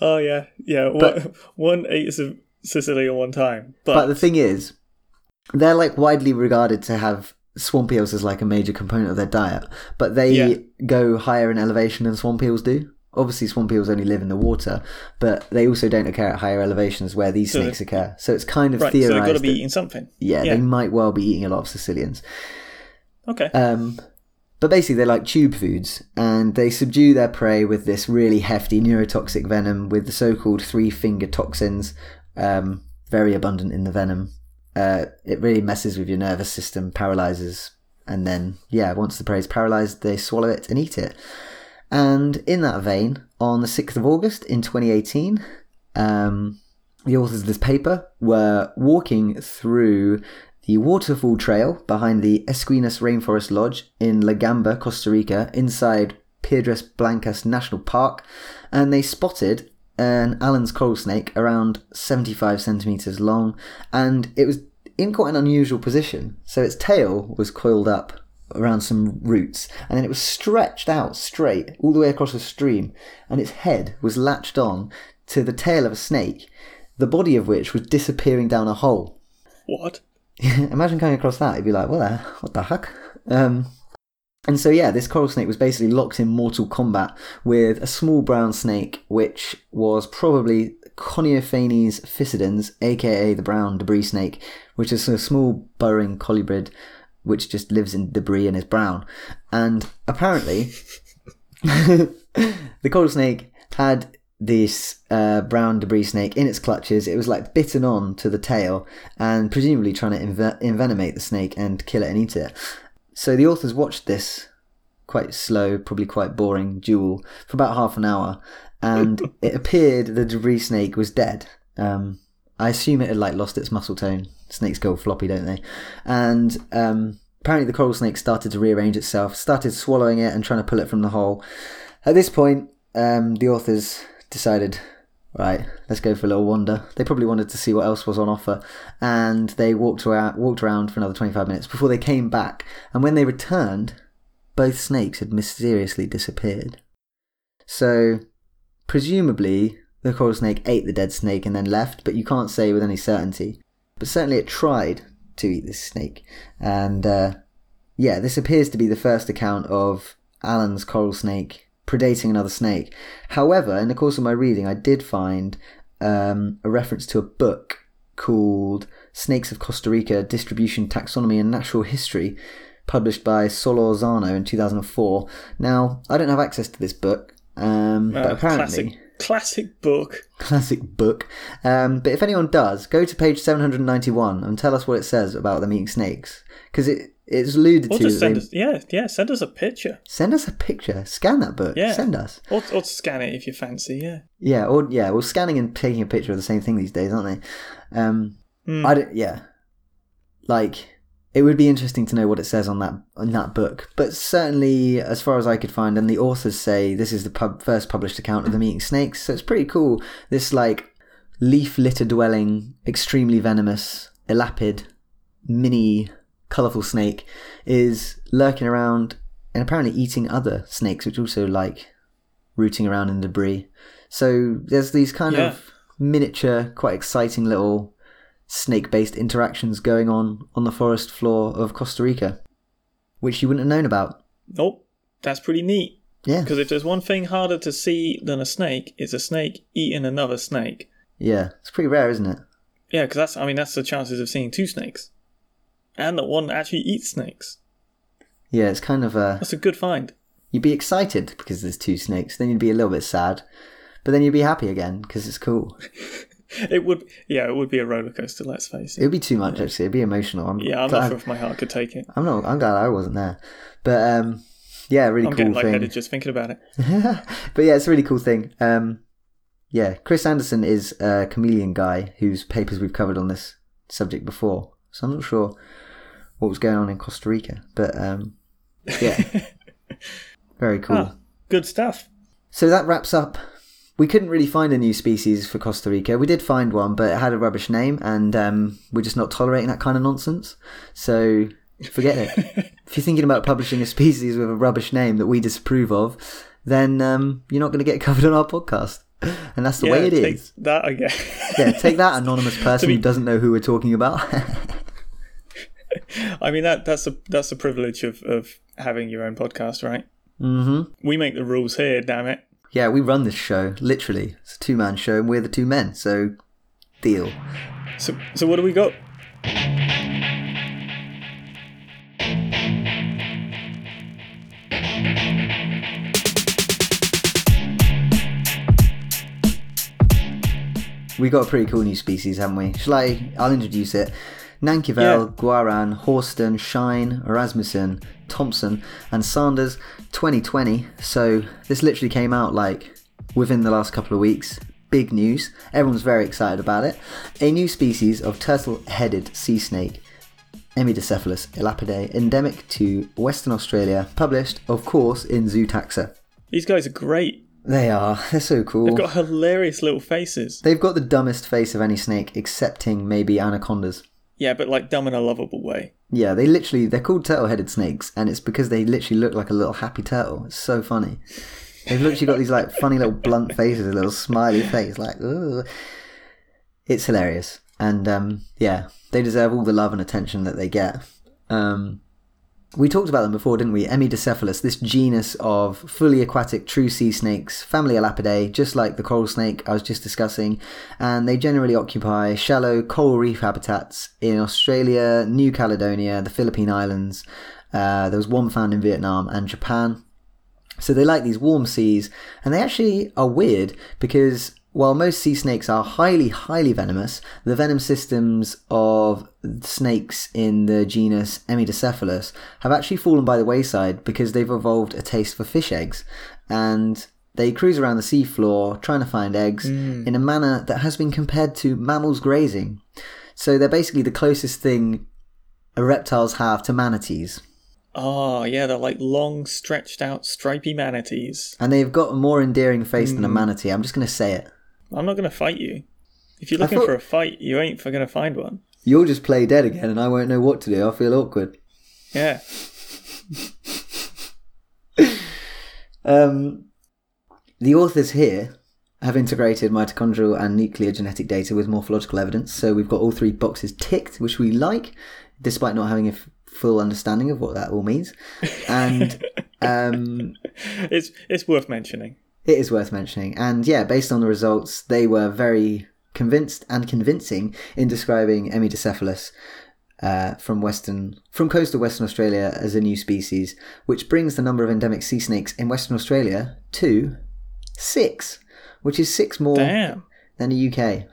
Oh, yeah. Yeah, but, one, one ate a Sicilian one time. But... but the thing is, they're like widely regarded to have swamp eels as like a major component of their diet. But they yeah. go higher in elevation than swamp eels do. Obviously, swamp eels only live in the water, but they also don't occur at higher elevations where these so snakes occur. So it's kind of right, theorised. So they've got to be that, eating something. Yeah, yeah, they might well be eating a lot of Sicilians. Okay. Um, but basically, they're like tube foods, and they subdue their prey with this really hefty neurotoxic venom with the so-called three-finger toxins, um, very abundant in the venom. Uh, it really messes with your nervous system, paralyzes, and then, yeah, once the prey is paralyzed, they swallow it and eat it. And in that vein, on the sixth of August in twenty eighteen, um, the authors of this paper were walking through the waterfall trail behind the Esquinas Rainforest Lodge in La Gamba, Costa Rica, inside Piedras Blancas National Park, and they spotted an Alan's coral snake around seventy-five centimetres long, and it was in quite an unusual position. So its tail was coiled up around some roots, and then it was stretched out straight all the way across a stream, and its head was latched on to the tail of a snake, the body of which was disappearing down a hole. What? Imagine going across that. You'd be like, well, what the heck? Um, and so, yeah, this coral snake was basically locked in mortal combat with a small brown snake, which was probably Coniophanes fissidens, aka the brown debris snake, which is a small burrowing colubrid which just lives in debris and is brown. And apparently, the coral snake had this uh, brown debris snake in its clutches. It was like bitten on to the tail and presumably trying to enven- envenomate the snake and kill it and eat it. So the authors watched this quite slow, probably quite boring duel for about half an hour. And it appeared the debris snake was dead. Um, I assume it had like lost its muscle tone. Snakes go floppy, don't they? And um, apparently the coral snake started to rearrange itself, started swallowing it and trying to pull it from the hole. At this point, um, the authors decided, right, let's go for a little wander. They probably wanted to see what else was on offer. And they walked around, walked around for another twenty-five minutes before they came back. And when they returned, both snakes had mysteriously disappeared. So presumably the coral snake ate the dead snake and then left, but you can't say with any certainty. But certainly it tried to eat this snake. And, uh, yeah, this appears to be the first account of Alan's coral snake predating another snake. However, in the course of my reading, I did find um, a reference to a book called Snakes of Costa Rica, Distribution, Taxonomy and Natural History, published by Solorzano in two thousand four. Now, I don't have access to this book, um, uh, but apparently... Classic. Classic book. Classic book. Um, but if anyone does, go to page seven hundred ninety-one and tell us what it says about them eating snakes. Because it, it's alluded or to... Just send they... us, yeah, yeah, send us a picture. Send us a picture. Scan that book. Yeah. Send us. Or, or scan it if you fancy, yeah. Yeah, or yeah, well, scanning and taking a picture are the same thing these days, aren't they? Um, mm. I don't, yeah. Like... It would be interesting to know what it says on that on that book. But certainly, as far as I could find, and the authors say, this is the pub- first published account of them eating snakes. So it's pretty cool. This, like, leaf-litter-dwelling, extremely venomous, elapid, mini, colourful snake is lurking around and apparently eating other snakes, which also like rooting around in debris. So there's these kind yeah. of miniature, quite exciting little... snake-based interactions going on on the forest floor of Costa Rica, which you wouldn't have known about. Nope, that's pretty neat. Yeah. Because if there's one thing harder to see than a snake, it's a snake eating another snake. Yeah, it's pretty rare, isn't it? Yeah, because that's, I mean, that's the chances of seeing two snakes. And that one actually eats snakes. Yeah, it's kind of a... That's a good find. You'd be excited because there's two snakes. Then you'd be a little bit sad. But then you'd be happy again because it's cool. It would, yeah, it would be a roller coaster, let's face it. It would be too much, yeah. Actually. It'd be emotional. I'm yeah, I'm glad. Not sure if my heart could take it. I'm not. I'm glad I wasn't there. But, um, yeah, really I'm cool thing. I'm getting lightheaded just thinking about it. But, yeah, it's a really cool thing. Um, yeah, Chris Anderson is a chameleon guy whose papers we've covered on this subject before. So I'm not sure what was going on in Costa Rica. But, um, yeah, very cool. Ah, good stuff. So that wraps up. We couldn't really find a new species for Costa Rica. We did find one, but it had a rubbish name, and um, we're just not tolerating that kind of nonsense. So forget it. If you're thinking about publishing a species with a rubbish name that we disapprove of, then um, you're not going to get covered on our podcast. And that's the yeah, way it take is. That, I guess. Yeah, take that, anonymous person be... who doesn't know who we're talking about. I mean, that that's a, that's the privilege of, of having your own podcast, right? Mm-hmm. We make the rules here, damn it. Yeah, we run this show, literally. It's a two-man show, and we're the two men, so deal. So, so what do we got? We got a pretty cool new species, haven't we? Shall I? I'll introduce it. Nankivel, yeah. Guaran, Horston, Shine, Erasmussen, Thompson and Sanders twenty twenty. So this literally came out like within the last couple of weeks. Big news. Everyone's very excited about it. A new species of turtle-headed sea snake, Emydocephalus elapidae, endemic to Western Australia, published, of course, in Zootaxa. These guys are great. They are. They're so cool. They've got hilarious little faces. They've got the dumbest face of any snake, excepting maybe anacondas. Yeah, but like dumb in a lovable way. Yeah, they literally, they're called turtle-headed snakes, and it's because they literally look like a little happy turtle. It's so funny. They've literally got these like funny little blunt faces, a little smiley face, like, ooh. It's hilarious. And um, yeah, they deserve all the love and attention that they get. Um, we talked about them before, didn't we? Emydocephalus, this genus of fully aquatic true sea snakes, family Elapidae, just like the coral snake I was just discussing, and they generally occupy shallow coral reef habitats in Australia, New Caledonia, the Philippine Islands, uh, there was one found in Vietnam and Japan. So they like these warm seas, and they actually are weird because while most sea snakes are highly, highly venomous, the venom systems of snakes in the genus Emydocephalus have actually fallen by the wayside because they've evolved a taste for fish eggs. And they cruise around the seafloor trying to find eggs mm. in a manner that has been compared to mammals grazing. So they're basically the closest thing reptiles have to manatees. Oh, yeah, they're like long, stretched out, stripy manatees. And they've got a more endearing face mm. than a manatee. I'm just going to say it. I'm not going to fight you. If you're looking thought, for a fight, you ain't going to find one. You'll just play dead again and I won't know what to do. I'll feel awkward. Yeah. um, the authors here have integrated mitochondrial and nuclear genetic data with morphological evidence. So we've got all three boxes ticked, which we like, despite not having a f- full understanding of what that all means. And um, it's it's worth mentioning. It is worth mentioning. And yeah, based on the results, they were very convinced and convincing in describing Emydocephalus uh, from Western, from coastal Western Australia as a new species, which brings the number of endemic sea snakes in Western Australia to six, which is six more Damn. Than the U K.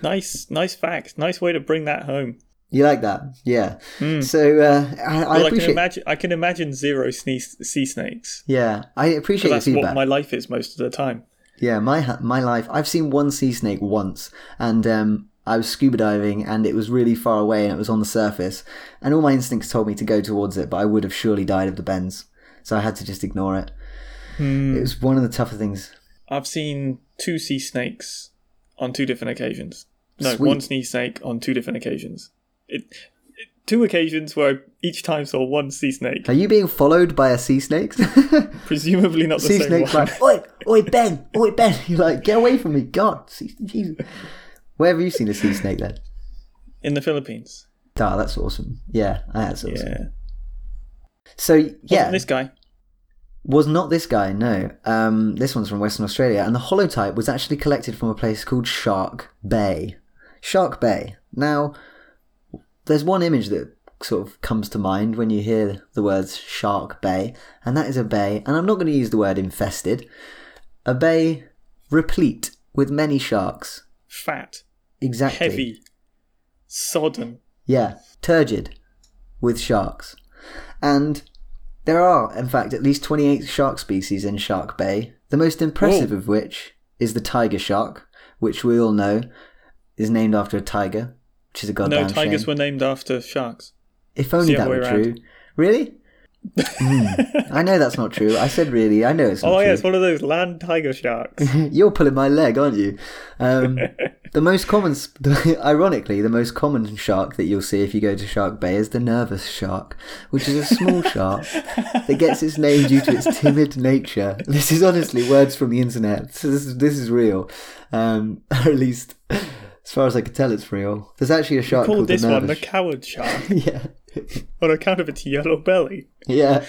nice, nice fact. Nice way to bring that home. You like that? Yeah. Mm. So uh, I, I well, appreciate... I can imagine, I can imagine zero sneeze, sea snakes. Yeah, I appreciate your feedback. That's what my life is most of the time. Yeah, my my life. I've seen one sea snake once, and um, I was scuba diving, and it was really far away, and it was on the surface. And all my instincts told me to go towards it, but I would have surely died of the bends. So I had to just ignore it. Mm. It was one of the tougher things. I've seen two sea snakes on two different occasions. No, Sweet. one sea snake on two different occasions. It, it, two occasions where I each time saw one sea snake. Are you being followed by a sea snake? Presumably not the sea same snake's one. Sea snake's like, oi, oi, Ben, oi, Ben. You're like, get away from me, God. Jesus. Where have you seen a sea snake then? In the Philippines. Ah, oh, that's awesome. Yeah, that's awesome. Yeah. So, yeah. Wasn't this guy? was not this guy, no. Um, this one's from Western Australia, and the holotype was actually collected from a place called Shark Bay. Shark Bay. Now, there's one image that sort of comes to mind when you hear the words Shark Bay, and that is a bay, and I'm not going to use the word infested, a bay replete with many sharks. Fat. Exactly. Heavy. Sodden. Yeah, turgid with sharks. And there are, in fact, at least twenty-eight shark species in Shark Bay, the most impressive Whoa. of which is the tiger shark, which we all know is named after a tiger, which is a goddamn shame. No, tigers shame. were named after sharks. If only that were true. Around. Really? mm. I know that's not true. I said really. I know it's not oh, true. Oh, yeah, it's one of those land tiger sharks. You're pulling my leg, aren't you? Um, the most common, ironically, the most common shark that you'll see if you go to Shark Bay is the nervous shark, which is a small shark that gets its name due to its timid nature. This is honestly words from the internet. So this is, this is real. Um, or at least, as far as I can tell, it's real. There's actually a shark called, called this the one the coward shark. Yeah. On account of its yellow belly. Yeah.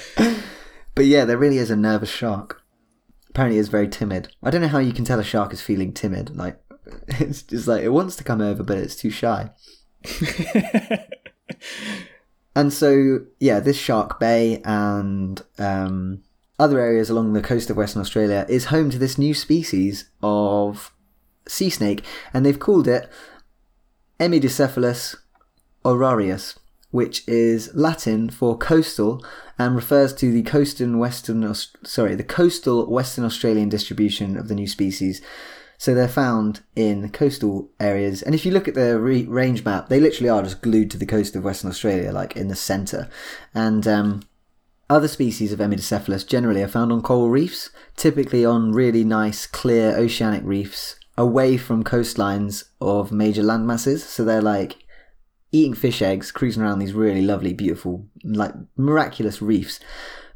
But yeah, there really is a nervous shark. Apparently it's very timid. I don't know how you can tell a shark is feeling timid. Like, it's just like, it wants to come over, but it's too shy. And so, yeah, this Shark Bay and um, other areas along the coast of Western Australia is home to this new species of sea snake, and they've called it Emydocephalus orarius, which is Latin for coastal and refers to the coastal Western, sorry, the coastal Western Australian distribution of the new species. So they're found in coastal areas, and if you look at their re- range map, they literally are just glued to the coast of Western Australia, like in the centre. And um, other species of Emydocephalus generally are found on coral reefs, typically on really nice, clear oceanic reefs away from coastlines of major landmasses. So they're like eating fish eggs, cruising around these really lovely, beautiful, like miraculous reefs.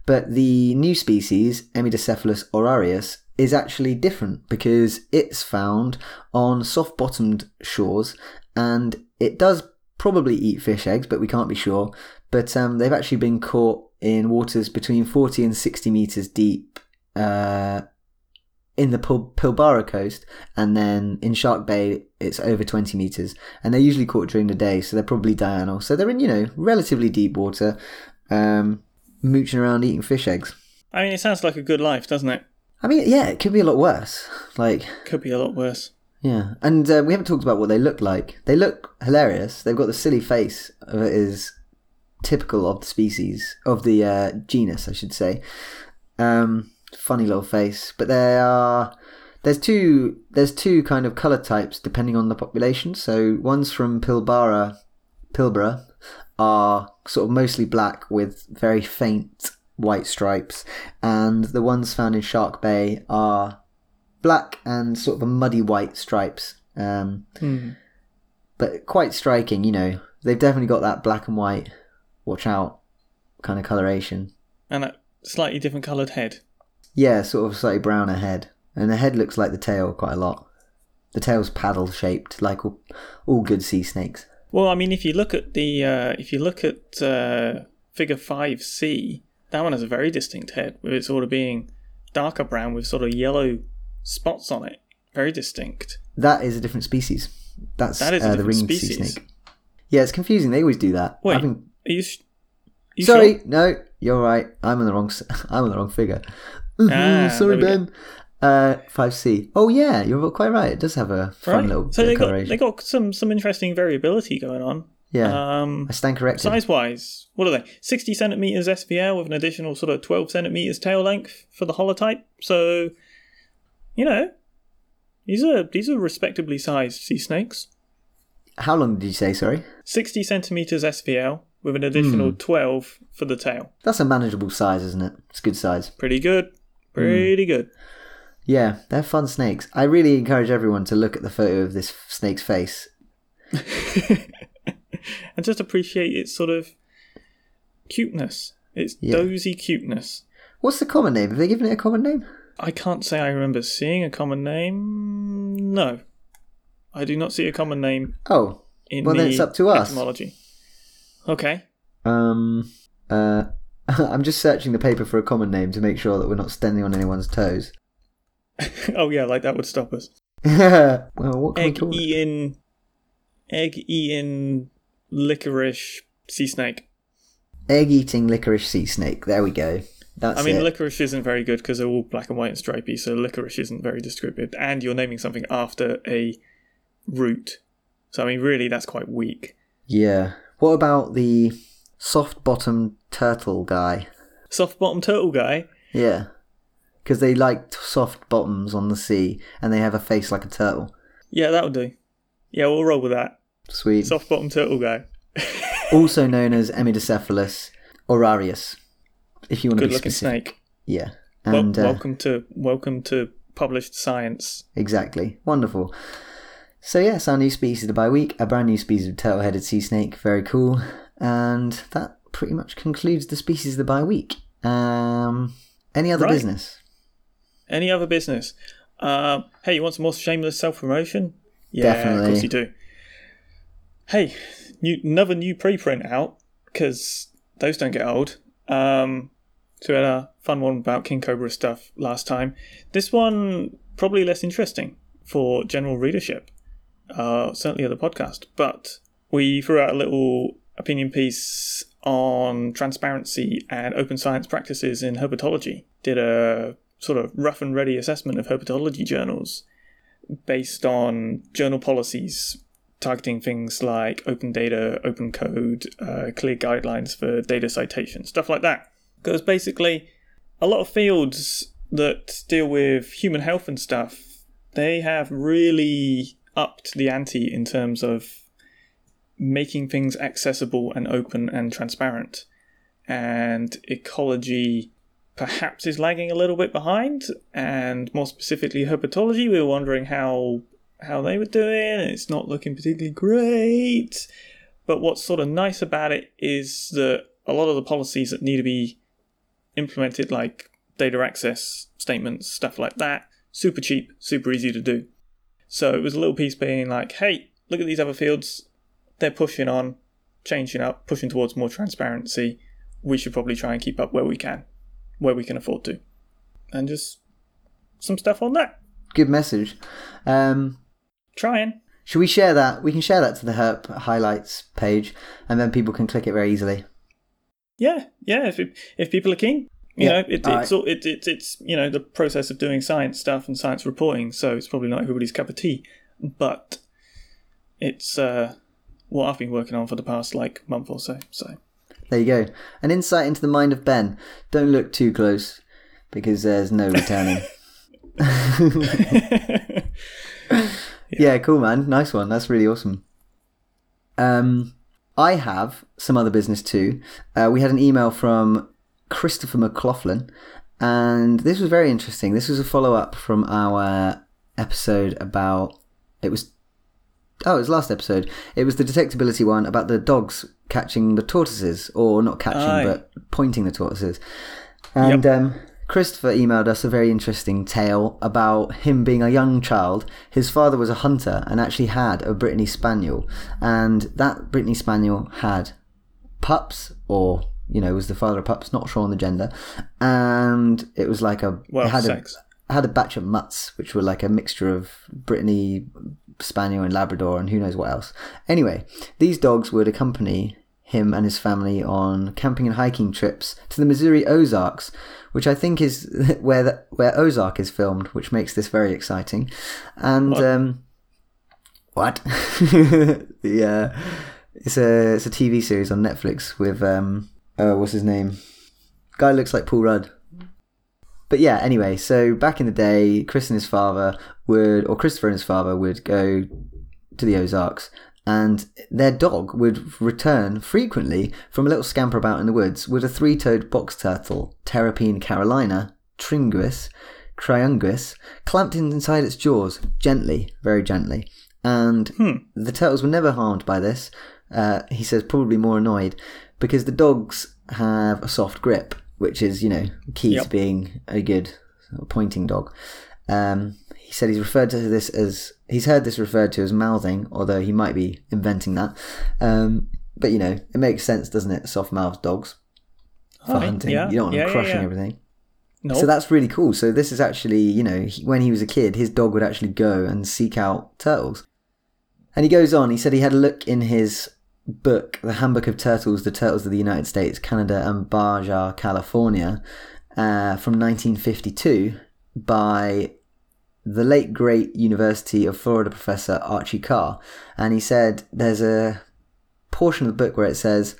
But the new species, Emydocephalus orarius, is actually different because it's found on soft-bottomed shores, and it does probably eat fish eggs, but we can't be sure. But um, they've actually been caught in waters between forty and sixty metres deep uh, in the Pil- Pilbara coast, and then in Shark Bay it's over twenty metres, and they're usually caught during the day, so they're probably diurnal, so they're in, you know, relatively deep water, um, mooching around eating fish eggs. I mean, it sounds like a good life, doesn't it? I mean, yeah, it could be a lot worse. Like, could be a lot worse. Yeah, and uh, we haven't talked about what they look like. They look hilarious. They've got the silly face that is typical of the species, of the uh, genus, I should say. Um... Funny little face, but there are there's two there's two kind of color types depending on the population. So ones from Pilbara, Pilbara, are sort of mostly black with very faint white stripes, and the ones found in Shark Bay are black and sort of a muddy white stripes. Um, mm. But quite striking, you know. They've definitely got that black and white, watch out kind of coloration, and a slightly different coloured head. Yeah, sort of slightly browner head. And the head looks like the tail quite a lot. The tail's paddle-shaped, like all, all good sea snakes. Well, I mean, if you look at the uh, if you look at uh, figure five C, that one has a very distinct head, with it sort of being darker brown with sort of yellow spots on it. Very distinct. That is a different species. That's that is uh, a different the ringed species. sea snake. Yeah, it's confusing. They always do that. Wait, been... are you? Sh- are you Sorry, sure? No, you're right. I'm on the wrong. I'm on the wrong figure. Mm-hmm, ah, sorry, Ben. Uh, five C. Oh, yeah, you're quite right. It does have a fun right. little so they got they got some some interesting variability going on. Yeah, um, I stand corrected. Size-wise, what are they? sixty centimeters S V L with an additional sort of twelve centimeters tail length for the holotype. So, you know, these are these are respectably sized sea snakes. How long did you say? Sorry, sixty centimeters S V L. With an additional mm. twelve for the tail. That's a manageable size, isn't it? It's a good size. Pretty good. Pretty mm. good. Yeah, they're fun snakes. I really encourage everyone to look at the photo of this snake's face. And just appreciate its sort of cuteness. Its yeah. dozy cuteness. What's the common name? Have they given it a common name? I can't say I remember seeing a common name. No. I do not see a common name. Oh. In well, the then it's up to us. Etymology. Okay. Um. Uh. I'm just searching the paper for a common name to make sure that we're not standing on anyone's toes. Oh yeah, like that would stop us. Well, what can egg we call eating, it? Egg-eating licorice sea snake. Egg-eating licorice sea snake. There we go. That's I mean, it. Licorice isn't very good because they're all black and white and stripy, so licorice isn't very distributed. And you're naming something after a root. So, I mean, really, that's quite weak. Yeah. What about the soft-bottomed turtle guy? Soft-bottomed turtle guy? Yeah. Because they like soft bottoms on the sea, and they have a face like a turtle. Yeah, that'll do. Yeah, we'll roll with that. Sweet. Soft-bottomed turtle guy. Also known as Emydocephalus orarius. If you want to be specific. Good-looking snake. Yeah. And, well, welcome uh, to welcome to published science. Exactly. Wonderful. So yes, our new species of the bye week, a brand new species of turtle-headed sea snake. Very cool. And that pretty much concludes the species of the bye week. Um, any other right. business? Any other business? Um, hey, you want some more shameless self-promotion? Yeah, definitely. Of course you do. Hey, new, another new preprint out, because those don't get old. Um, so we had a fun one about king cobra stuff last time. This one, probably less interesting for general readership, uh, certainly of the podcast. But we threw out a little opinion piece on transparency and open science practices in herpetology. Did a sort of rough and ready assessment of herpetology journals based on journal policies targeting things like open data, open code, uh, clear guidelines for data citation, stuff like that. Because basically, a lot of fields that deal with human health and stuff, they have really upped the ante in terms of making things accessible and open and transparent. And ecology perhaps is lagging a little bit behind, and more specifically herpetology. We were wondering how how they were doing. It's not looking particularly great, but what's sort of nice about it is that a lot of the policies that need to be implemented, like data access statements, stuff like that, super cheap, super easy to do. So it was a little piece being like, hey, look at these other fields, they're pushing on, changing up, pushing towards more transparency. We should probably try and keep up where we can, where we can afford to, and just some stuff on that. Good message. Um, Trying. Should we share that? We can share that to the Herp Highlights page, and then people can click it very easily. Yeah, yeah. If if people are keen, you yeah. know, it, all it's right. all, it, it it's you know the process of doing science stuff and science reporting, so it's probably not everybody's cup of tea, but it's uh, what I've been working on for the past like month or so. So there you go. An insight into the mind of Ben. Don't look too close because there's no returning. yeah. yeah, cool, man. Nice one. That's really awesome. Um, I have some other business too. Uh, we had an email from Christopher McLaughlin, and this was very interesting. This was a follow-up from our episode about... It was... Oh, it was last episode. It was the detectability one about the dogs catching the tortoises, or not catching, Aye. but pointing the tortoises. And... Yep. Um, Christopher emailed us a very interesting tale about him being a young child. His father was a hunter and actually had a Brittany Spaniel. And that Brittany Spaniel had pups, or, you know, was the father of pups, not sure on the gender. And it was like a... Well, had sex. A, had a batch of mutts, which were like a mixture of Brittany Spaniel and Labrador and who knows what else. Anyway, these dogs would accompany him and his family on camping and hiking trips to the Missouri Ozarks, which I think is where the, where Ozark is filmed, which makes this very exciting. And what? Um, what? yeah, it's a it's a T V series on Netflix with um, uh, what's his name? Guy looks like Paul Rudd. But yeah, anyway, so back in the day, Chris and his father would, or Christopher and his father would go to the Ozarks. And their dog would return frequently from a little scamper about in the woods with a three-toed box turtle, Terrapin carolina, Tringuis, Criungus, clamped inside its jaws, gently, very gently. And hmm. the turtles were never harmed by this. Uh, he says probably more annoyed because the dogs have a soft grip, which is, you know, key yep. to being a good pointing dog. Um, he said he's referred to this as... He's heard this referred to as mouthing, although he might be inventing that. Um, but, you know, it makes sense, doesn't it? Soft-mouthed dogs. for right. hunting. Yeah. You don't want yeah, him crushing yeah, yeah. everything. Nope. So that's really cool. So this is actually, you know, he, when he was a kid, his dog would actually go and seek out turtles. And he goes on, he said he had a look in his book, The Handbook of Turtles, The Turtles of the United States, Canada, and Baja, California, uh, from nineteen fifty-two by the late great University of Florida professor Archie Carr. And he said there's a portion of the book where it says,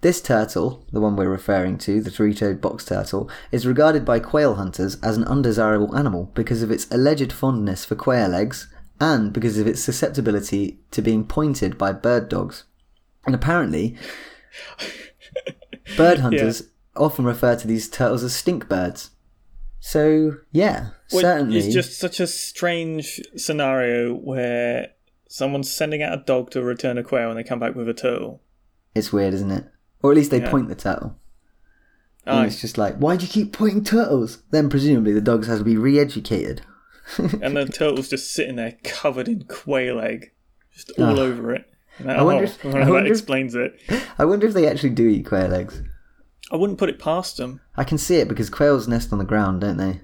this turtle, the one we're referring to, the three-toed box turtle, is regarded by quail hunters as an undesirable animal because of its alleged fondness for quail eggs and because of its susceptibility to being pointed by bird dogs. And apparently, bird hunters yeah. often refer to these turtles as stink birds. So, yeah, well, certainly. It's just such a strange scenario where someone's sending out a dog to return a quail and they come back with a turtle. It's weird, isn't it? Or at least they yeah. point the turtle. And oh. it's just like, why do you keep pointing turtles? Then presumably the dogs have to be re-educated. And the turtle's just sitting there covered in quail egg, just all oh. over it. And I wonder, if, I wonder that explains if, it. I wonder if they actually do eat quail eggs. I wouldn't put it past them. I can see it because quails nest on the ground, don't they?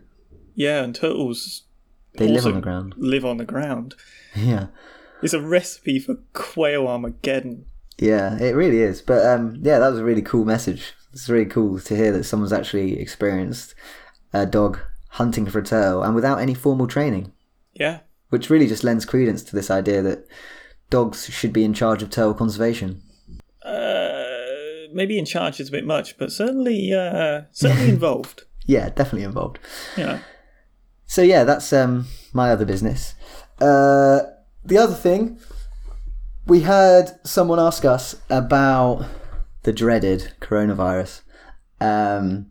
Yeah, and turtles they live on the ground. Live on the ground. Yeah, it's a recipe for quail Armageddon. Yeah, it really is. But um, yeah, that was a really cool message. It's really cool to hear that someone's actually experienced a dog hunting for a turtle and without any formal training. Yeah. Which really just lends credence to this idea that dogs should be in charge of turtle conservation. Uh, maybe in charge is a bit much, but certainly uh, certainly involved. Yeah, definitely involved. Yeah. So yeah, that's um, my other business. Uh, the other thing... We heard someone ask us about the dreaded coronavirus um,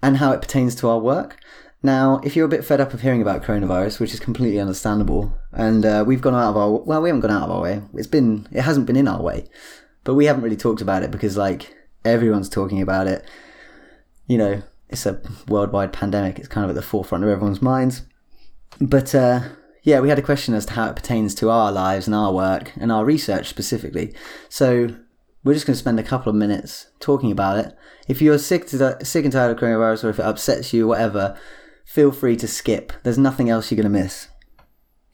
and how it pertains to our work. Now, if you're a bit fed up of hearing about coronavirus, which is completely understandable, and uh, we've gone out of our well, we haven't gone out of our way. It's been it hasn't been in our way, but we haven't really talked about it because like everyone's talking about it. You know, it's a worldwide pandemic. It's kind of at the forefront of everyone's minds, but. Uh, Yeah, we had a question as to how it pertains to our lives and our work and our research specifically. So we're just going to spend a couple of minutes talking about it. If you're sick, to the, sick and tired of coronavirus or if it upsets you, whatever, feel free to skip. There's nothing else you're going to miss.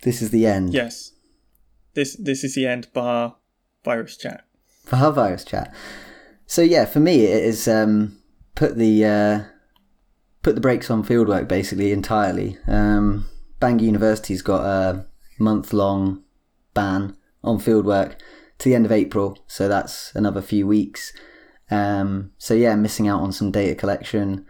This is the end. Yes. This this is the end bar virus chat. Bar virus chat. So yeah, for me, it is um, put the uh, put the brakes on fieldwork basically entirely. Um Bangor University's got a month-long ban on fieldwork to the end of April, so that's another few weeks. Um, so yeah, missing out on some data collection.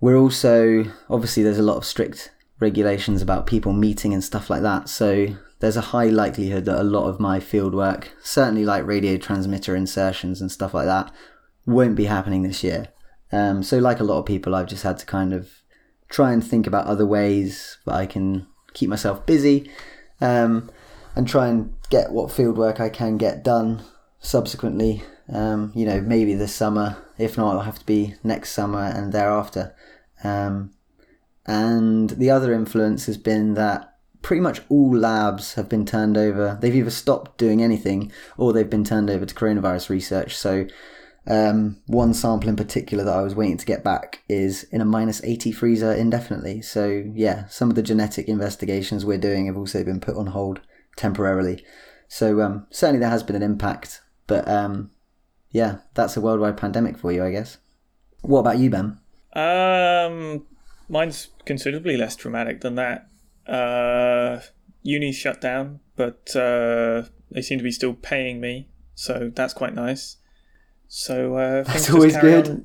We're also, obviously there's a lot of strict regulations about people meeting and stuff like that, so there's a high likelihood that a lot of my fieldwork, certainly like radio transmitter insertions and stuff like that, won't be happening this year. Um, so like a lot of people, I've just had to kind of try and think about other ways that I can keep myself busy um, and try and get what fieldwork I can get done subsequently. Um, you know, maybe this summer. If not, it'll have to be next summer and thereafter. Um, and the other influence has been that pretty much all labs have been turned over. They've either stopped doing anything or they've been turned over to coronavirus research. So Um, one sample in particular that I was waiting to get back is in a minus eighty freezer indefinitely. So yeah, some of the genetic investigations we're doing have also been put on hold temporarily. So um, certainly there has been an impact, but um, yeah, that's a worldwide pandemic for you, I guess. What about you, Ben? Um, mine's considerably less dramatic than that. Uh, uni's shut down, but uh, they seem to be still paying me, so that's quite nice. So uh, things just carry on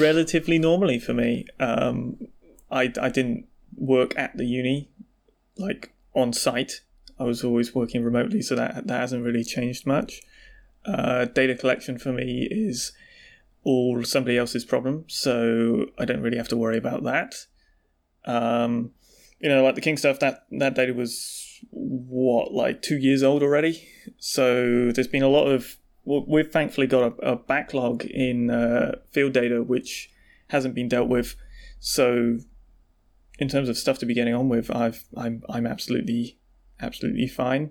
relatively normally for me. Um, I I didn't work at the uni, like on site. I was always working remotely, so that that hasn't really changed much. Uh, data collection for me is all somebody else's problem, so I don't really have to worry about that. Um, you know, like the King stuff, that that data was what like two years old already. So there's been a lot of We've thankfully got a, a backlog in uh, field data which hasn't been dealt with. So, in terms of stuff to be getting on with, I've I'm I'm absolutely absolutely fine.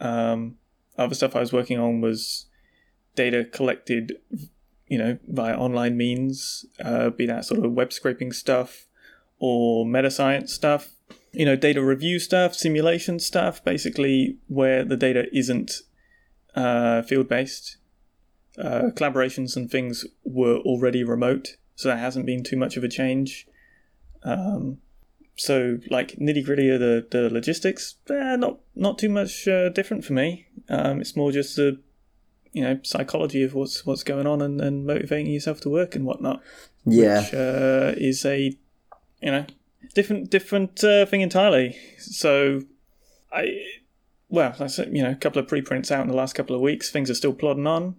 Um, other stuff I was working on was data collected you know, via online means, uh, be that sort of web scraping stuff or meta science stuff, you know, data review stuff, simulation stuff, basically where the data isn't uh, field-based. Uh, collaborations and things were already remote, so there hasn't been too much of a change. Um, so, like, nitty-gritty of the, the logistics, eh, not not too much uh, different for me. Um, it's more just the, you know, psychology of what's what's going on and, and motivating yourself to work and whatnot. Yeah. Which uh, is a, you know, different different uh, thing entirely. So, I, well, I said, you know, a couple of preprints out in the last couple of weeks. Things are still plodding on.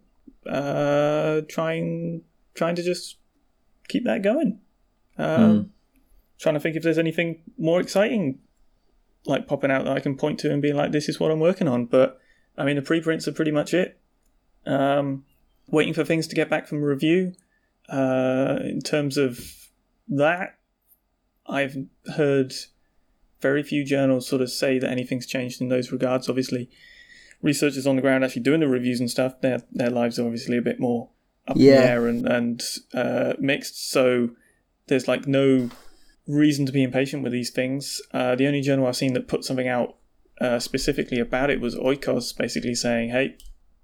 Uh, trying trying to just keep that going. Um, mm. Trying to think if there's anything more exciting, like popping out that I can point to and be like, this is what I'm working on. But I mean, the preprints are pretty much it. Um, waiting for things to get back from review. Uh, in terms of that, I've heard very few journals sort of say that anything's changed in those regards. Obviously, researchers on the ground actually doing the reviews and stuff, their their lives are obviously a bit more up in the air and, and uh, mixed. So there's like no reason to be impatient with these things. Uh, the only journal I've seen that put something out uh, specifically about it was Oikos, basically saying, hey,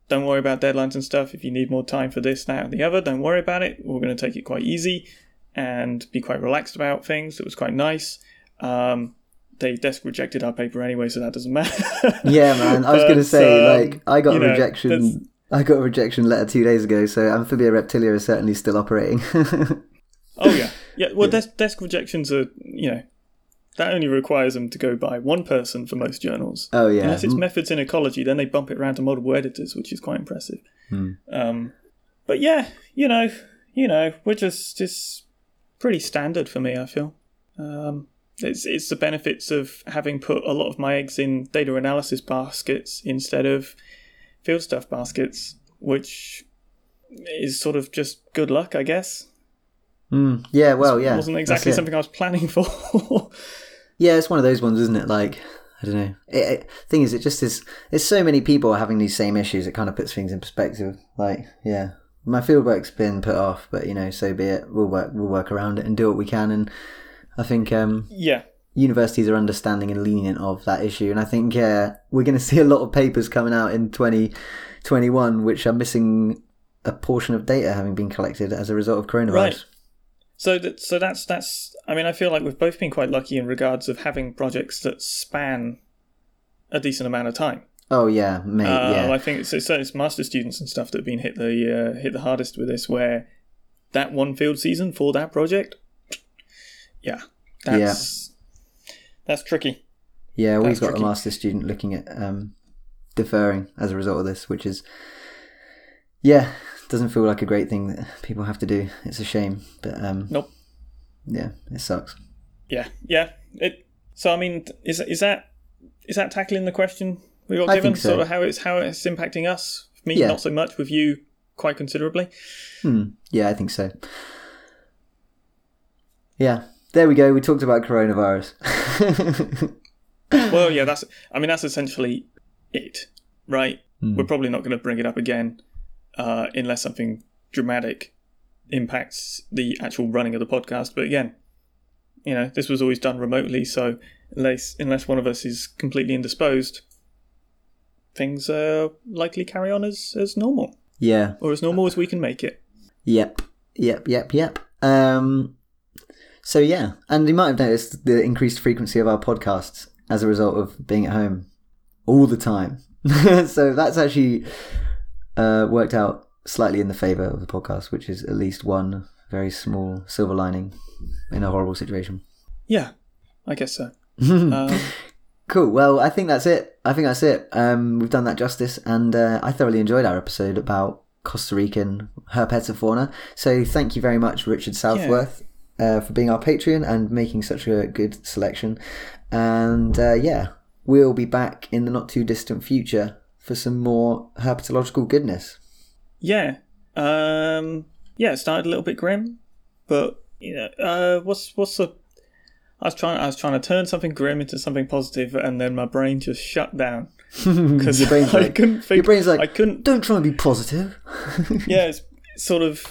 don't worry about deadlines and stuff. If you need more time for this, that, and the other, don't worry about it. We're going to take it quite easy and be quite relaxed about things. It was quite nice. Um, they desk rejected our paper anyway, so that doesn't matter. Yeah, man. I was going to say, um, like, I got a rejection. Know, I got a rejection letter two days ago, so Amphibia Reptilia is certainly still operating. Oh yeah, yeah. Well, yeah. Des- desk rejections are, you know, that only requires them to go by one person for most journals. Oh yeah. Unless it's methods in ecology, then they bump it around to multiple editors, which is quite impressive. Hmm. Um, but yeah, you know, you know, we're just just pretty standard for me, I feel. Um, It's it's the benefits of having put a lot of my eggs in data analysis baskets instead of field stuff baskets, which is sort of just good luck, I guess. Mm, yeah, well, yeah. It wasn't exactly something I was planning for. Yeah, it's one of those ones, isn't it? Like, I don't know. The thing is, it just is, it's so many people are having these same issues, it kind of puts things in perspective. Like, yeah, my fieldwork's been put off, but, you know, so be it. We'll work, we'll work around it and do what we can, and I think um, yeah, universities are understanding and lenient of that issue. And I think yeah, we're going to see a lot of papers coming out in twenty twenty-one, which are missing a portion of data having been collected as a result of coronavirus. Right. So, that, so that's, that's, I mean, I feel like we've both been quite lucky in regards of having projects that span a decent amount of time. Oh, yeah, mate, uh, yeah. I think it's, it's certainly master's students and stuff that have been hit the uh, hit the hardest with this, where that one field season for that project... Yeah, that's yeah. that's tricky. Yeah, we've got tricky. A master's student looking at um, deferring as a result of this, which is, yeah, doesn't feel like a great thing that people have to do. It's a shame, but um, nope. Yeah, it sucks. Yeah, yeah. It. So I mean, is is that is that tackling the question we got I given? Think so. Sort of how it's how it's impacting us. Me, yeah. Not so much. With you, quite considerably. Hmm. Yeah, I think so. Yeah. There we go. We talked about coronavirus. Well, yeah, that's. I mean, that's essentially it, right? Mm. We're probably not going to bring it up again uh, unless something dramatic impacts the actual running of the podcast. But again, you know, this was always done remotely, so unless unless one of us is completely indisposed, things uh, likely carry on as as normal. Yeah, or as normal as we can make it. Yep, yep, yep, yep. Um. So yeah, and you might have noticed the increased frequency of our podcasts as a result of being at home all the time. So that's actually uh, worked out slightly in the favour of the podcast, which is at least one very small silver lining in a horrible situation. Yeah, I guess so. um... Cool. Well, I think that's it. I think that's it. Um, we've done that justice, and uh, I thoroughly enjoyed our episode about Costa Rican herpetofauna. So thank you very much, Richard Southworth. Yeah. Uh, for being our Patreon and making such a good selection. And uh, yeah, we'll be back in the not too distant future for some more herpetological goodness. Yeah. Um, yeah, it started a little bit grim, but you know, uh, what's what's the I was trying I was trying to turn something grim into something positive, and then my brain just shut down. Because your brain's I like, couldn't think, your brain's like I couldn't don't try and be positive. Yeah, it's sort of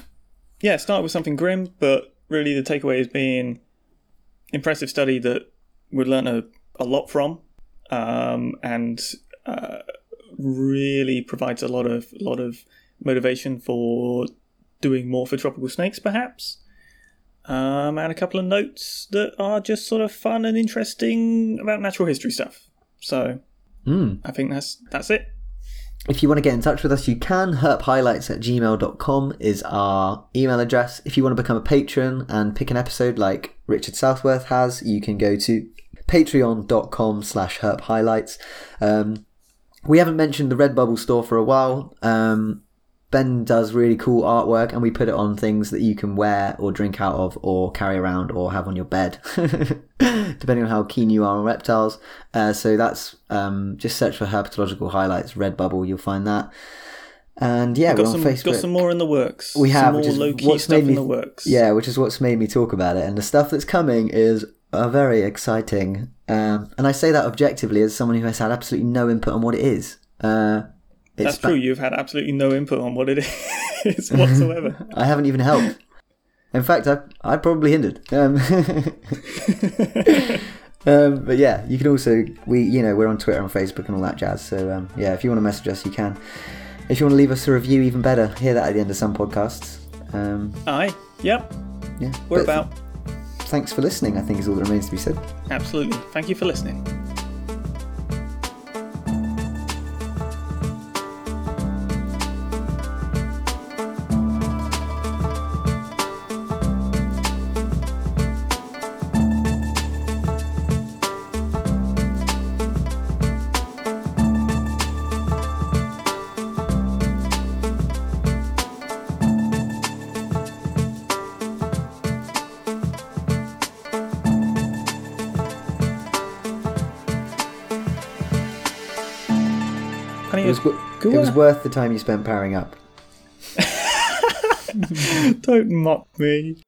yeah, start with something grim, but really the takeaway is being impressive study that we'd learn a, a lot from, um, and uh, really provides a lot of a lot of motivation for doing more for tropical snakes, perhaps. Um, and a couple of notes that are just sort of fun and interesting about natural history stuff. So mm. I think that's that's it. If you want to get in touch with us, you can. herp highlights at gmail dot com is our email address. If you want to become a patron and pick an episode like Richard Southworth has, you can go to patreon dot com slash herp highlights. Um, we haven't mentioned the Redbubble store for a while. Um, Ben does really cool artwork, and we put it on things that you can wear or drink out of or carry around or have on your bed, depending on how keen you are on reptiles. Uh, so that's um, just search for Herpetological Highlights, Redbubble, you'll find that. And yeah, we've got we're on some, Facebook. Got some more in the works. We have some more low key stuff me, in the works. Yeah, which is what's made me talk about it. And the stuff that's coming is uh, very exciting. Um, and I say that objectively as someone who has had absolutely no input on what it is. Uh, It's That's ba- true, you've had absolutely no input on what it is whatsoever. I haven't even helped. In fact, I I probably hindered. Um, um, but yeah, you can also, we you know, we're on Twitter and Facebook and all that jazz. So um, yeah, if you want to message us, you can. If you want to leave us a review, even better. Hear that at the end of some podcasts. Um, Aye, yep. Yeah, we're about. Th- thanks for listening, I think is all that remains to be said. Absolutely. Thank you for listening. It was worth the time you spent powering up. Don't mock me.